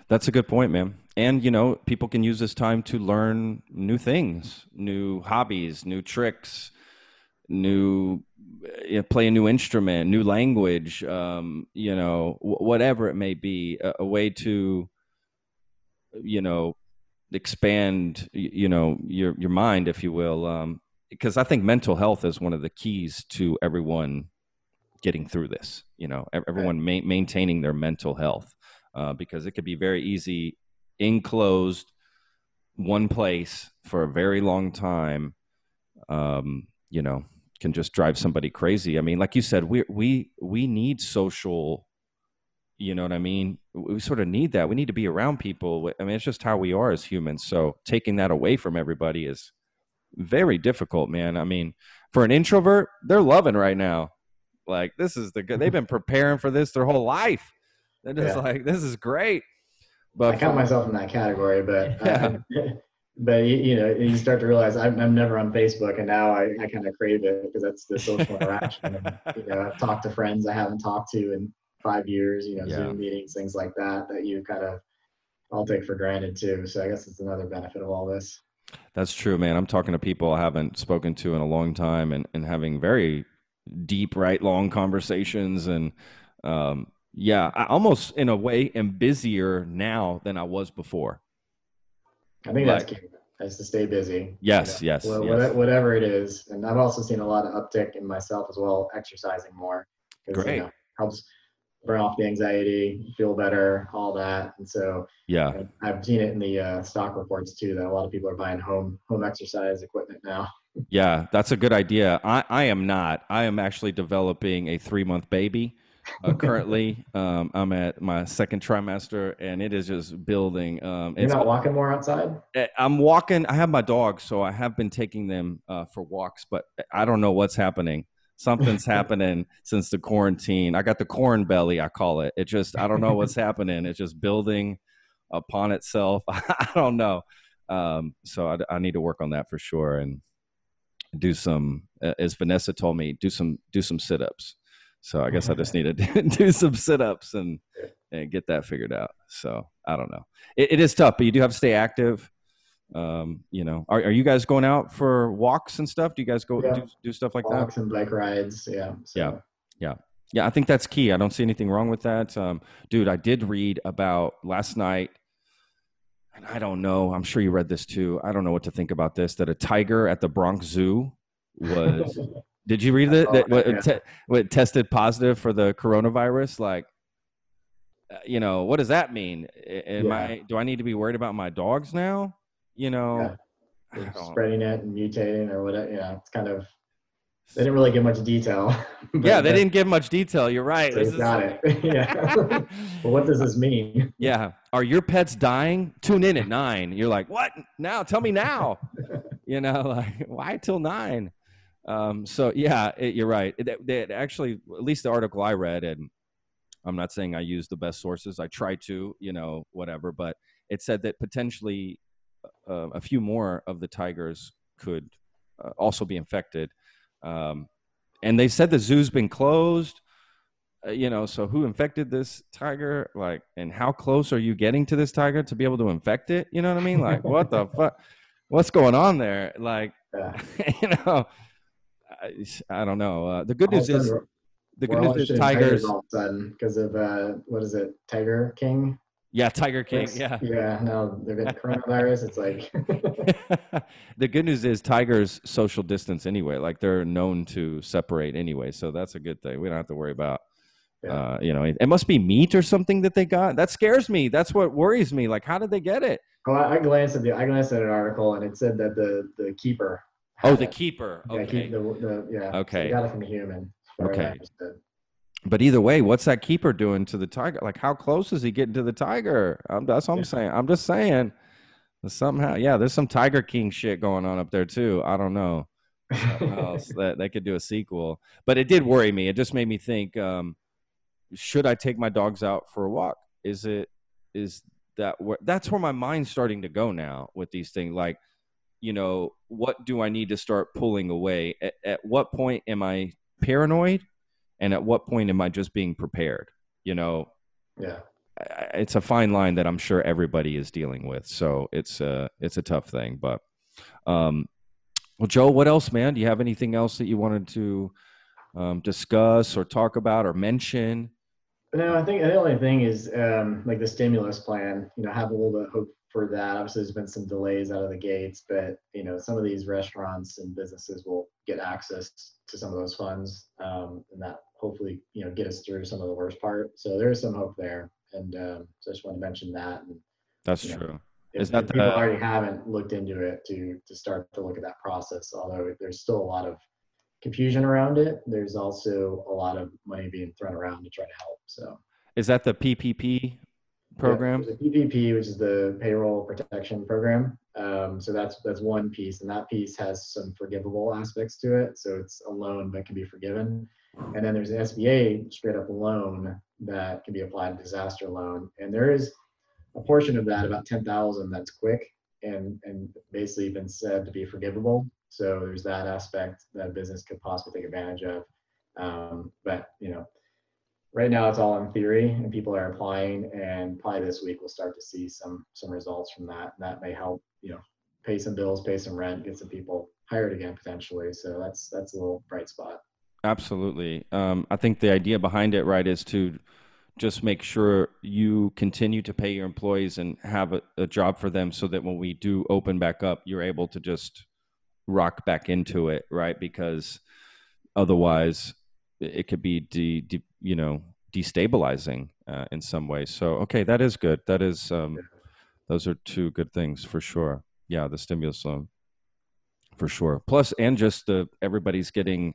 That's a good point, man. And, you know, people can use this time to learn new things, new hobbies, new tricks, play a new instrument, new language, you know, whatever it may be, a way to, you know, expand, you know, your mind, if you will. Because I think mental health is one of the keys to everyone getting through this, you know, everyone maintaining their mental health, because it could be very easy enclosed one place for a very long time, you know, can just drive somebody crazy. I mean, like you said, we need social You know what I mean? We sort of need that. We need to be around people. I mean, it's just how we are as humans. So taking that away from everybody is very difficult, man. I mean, for an introvert, they're loving right now. Like, this is the good. They've been preparing for this their whole life. They're just like, this is great. But I count myself in that category, but but you know, you start to realize I'm never on Facebook, and now I kind of crave it because that's the social interaction. And, you know, I've talked to friends I haven't talked to in 5 years, you know, Zoom meetings, things like that, that you kind of all take for granted too. So I guess it's another benefit of all this. That's true, man. I'm talking to people I haven't spoken to in a long time, and having very deep, long conversations. And yeah, I almost in a way am busier now than I was before. I think that's key, is to stay busy. Yes, you know, whatever it is. And I've also seen a lot of uptick in myself as well, exercising more. Great. You know, helps burn off the anxiety, feel better, all that. And so I've seen it in the stock reports too, that a lot of people are buying home exercise equipment now. Yeah, that's a good idea. I am not. I am actually developing a 3-month baby currently. I'm at my second trimester, and it is just building. You're not walking more outside? I'm walking. I have my dog, so I have been taking them for walks, but I don't know what's happening. Something's happening since the quarantine. I got the corn belly, I call it. It just, I don't know what's happening. It's just building upon itself. I don't know. So I need to work on that for sure. And do some, as Vanessa told me, do some sit-ups. So I guess I just need to do some sit-ups and get that figured out. So I don't know. It is tough, but you do have to stay active. You know, are you guys going out for walks and stuff? Do you guys go do stuff like walks that? Walks and bike rides. Yeah. So. Yeah. I think that's key. I don't see anything wrong with that. Dude, I did read about last night, and I don't know, I'm sure you read this too. I don't know what to think about this, that a tiger at the Bronx Zoo was, did you read it? Tested positive for the coronavirus. Like, you know, what does that mean? Do I need to be worried about my dogs now? You know, spreading it and mutating or whatever. Yeah, it's kind of, they didn't really give much detail. They didn't give much detail. You're right. So got it. Yeah. Well, what does this mean? Yeah. Are your pets dying? Tune in at 9. You're like, what? Now? Tell me now. You know, like, why till 9? So yeah, you're right. It actually, at least the article I read, and I'm not saying I use the best sources. I try to, you know, whatever. But it said that potentially a few more of the tigers could also be infected. And they said the zoo's been closed, you know, so who infected this tiger? Like, and how close are you getting to this tiger to be able to infect it? You know what I mean? Like, what the fuck? What's going on there? Like, you know, I don't know. The good news is... The good news is tigers all of a sudden because of what is it, Tiger King? Yeah, Tiger King. Yeah. No, they've got coronavirus. It's like the good news is tigers social distance anyway. Like they're known to separate anyway, so that's a good thing. We don't have to worry about. You know, it must be meat or something that they got. That scares me. That's what worries me. Like, how did they get it? Oh, I glanced at an article and it said that the keeper. Oh, the keeper. Okay. Okay. So they got it from a human. Okay. But either way, what's that keeper doing to the tiger? Like, how close is he getting to the tiger? That's what I'm saying. I'm just saying somehow, there's some Tiger King shit going on up there too. I don't know. Else that they could do a sequel, but it did worry me. It just made me think, should I take my dogs out for a walk? That's where my mind's starting to go now with these things. Like, you know, what do I need to start pulling away? At what point am I paranoid, and at what point am I just being prepared? You know, it's a fine line that I'm sure everybody is dealing with. So it's a tough thing. But well, Joel, what else, man? Do you have anything else that you wanted to discuss or talk about or mention? No, I think the only thing is like the stimulus plan. You know, have a little bit of hope for that. Obviously, there's been some delays out of the gates, but you know, some of these restaurants and businesses will get access to some of those funds, and that hopefully, you know, get us through some of the worst part. So there is some hope there, and so I just want to mention that. And, that's true. Know, if people already haven't looked into it to start to look at that process, although there's still a lot of confusion around it, there's also a lot of money being thrown around to try to help. So. Is that the PPP program? Yeah, the PPP, which is the Payroll Protection Program. So that's one piece, and that piece has some forgivable aspects to it. So it's a loan that can be forgiven. And then there's an SBA straight up loan that can be applied, disaster loan. And there is a portion of that, about 10,000, that's quick and basically been said to be forgivable. So there's that aspect that a business could possibly take advantage of. But you know, right now it's all in theory and people are applying, and probably this week we'll start to see some results from that. And that may help, you know, pay some bills, pay some rent, get some people hired again potentially. So that's a little bright spot. Absolutely. I think the idea behind it, right, is to just make sure you continue to pay your employees and have a job for them, so that when we do open back up, you're able to just rock back into it, right? Because otherwise it could be destabilizing in some way. So, okay, that is good. That is, those are two good things for sure. Yeah, the stimulus loan for sure. Plus, and just everybody's getting.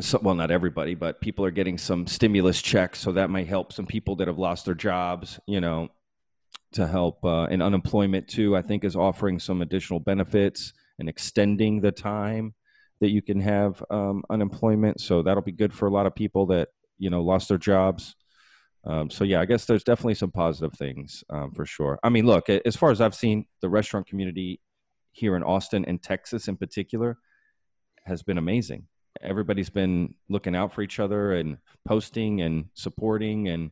So, well, not everybody, but people are getting some stimulus checks. So that might help some people that have lost their jobs, you know, to help. And unemployment too, I think, is offering some additional benefits and extending the time that you can have unemployment. So that'll be good for a lot of people that, you know, lost their jobs. So yeah, I guess there's definitely some positive things for sure. I mean, look, as far as I've seen, the restaurant community here in Austin and Texas in particular has been amazing. Everybody's been looking out for each other and posting and supporting and,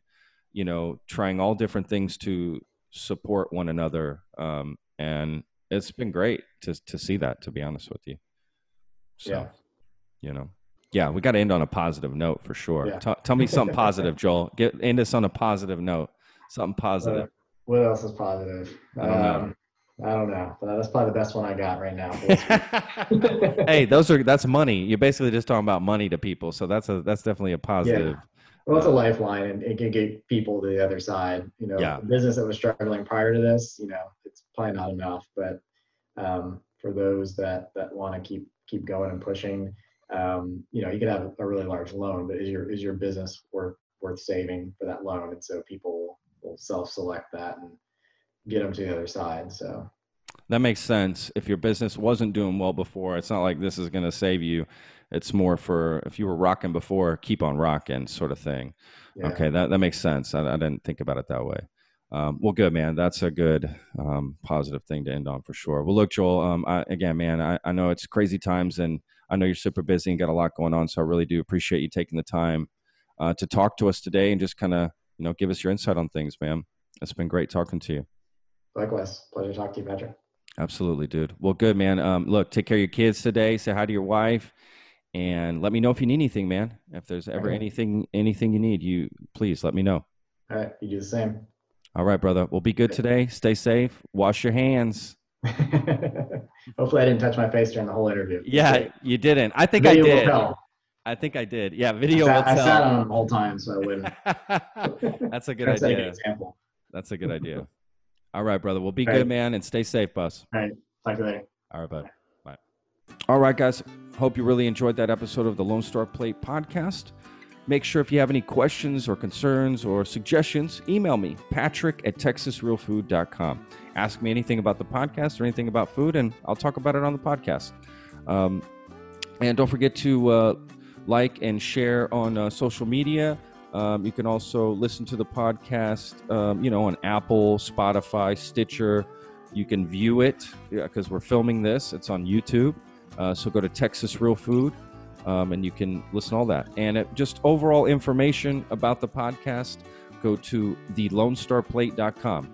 you know, trying all different things to support one another. And it's been great to see that, to be honest with you. So, yeah. You know, yeah, we got to end on a positive note for sure. Yeah. Tell me something positive, Joel. End us on a positive note. Something positive. What else is positive? I don't know. But that's probably the best one I got right now. Hey, that's money. You're basically just talking about money to people. So that's definitely a positive. Yeah. Well, it's a lifeline, and it can get people to the other side. You know, the business that was struggling prior to this, you know, it's probably not enough. But for those that want to keep going and pushing, you know, you can have a really large loan, but is your business worth saving for that loan? And so people will self-select that and get them to the other side. So that makes sense. If your business wasn't doing well before, it's not like this is going to save you. It's more for if you were rocking before, keep on rocking sort of thing. Yeah. Okay. That makes sense. I didn't think about it that way. Well, good, man. That's a good, positive thing to end on for sure. Well, look, Joel, I know it's crazy times, and I know you're super busy and got a lot going on. So I really do appreciate you taking the time, to talk to us today and just kind of, you know, give us your insight on things, man. It's been great talking to you. Likewise. Pleasure talking to you, Patrick. Absolutely, dude. Well, good, man. Look, take care of your kids today. Say hi to your wife, and let me know if you need anything, man. If there's ever anything you need, you please let me know. All right. You do the same. All right, brother. Well, be good today. Stay safe. Wash your hands. Hopefully I didn't touch my face during the whole interview. Yeah, you didn't. I think I did. I think I did. Yeah. Video will tell. I sat on them the whole time, so I wouldn't. That's a good idea. Like an example. That's a good idea. All right, brother. Well, be good, man, and stay safe, boss. All right. Talk to you later. All right, bud. Bye. All right, guys. Hope you really enjoyed that episode of the Lone Star Plate podcast. Make sure if you have any questions or concerns or suggestions, email me, patrick@texasrealfood.com. Ask me anything about the podcast or anything about food, and I'll talk about it on the podcast. And don't forget to like and share on social media. You can also listen to the podcast, you know, on Apple, Spotify, Stitcher. You can view it because we're filming this. It's on YouTube. So go to Texas Real Food and you can listen to all that. And just overall information about the podcast, go to thelonestarplate.com.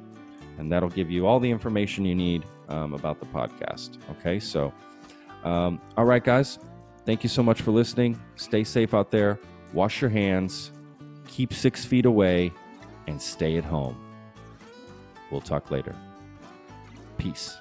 And that'll give you all the information you need about the podcast. Okay, so all right, guys. Thank you so much for listening. Stay safe out there. Wash your hands. Keep 6 feet away, and stay at home. We'll talk later. Peace.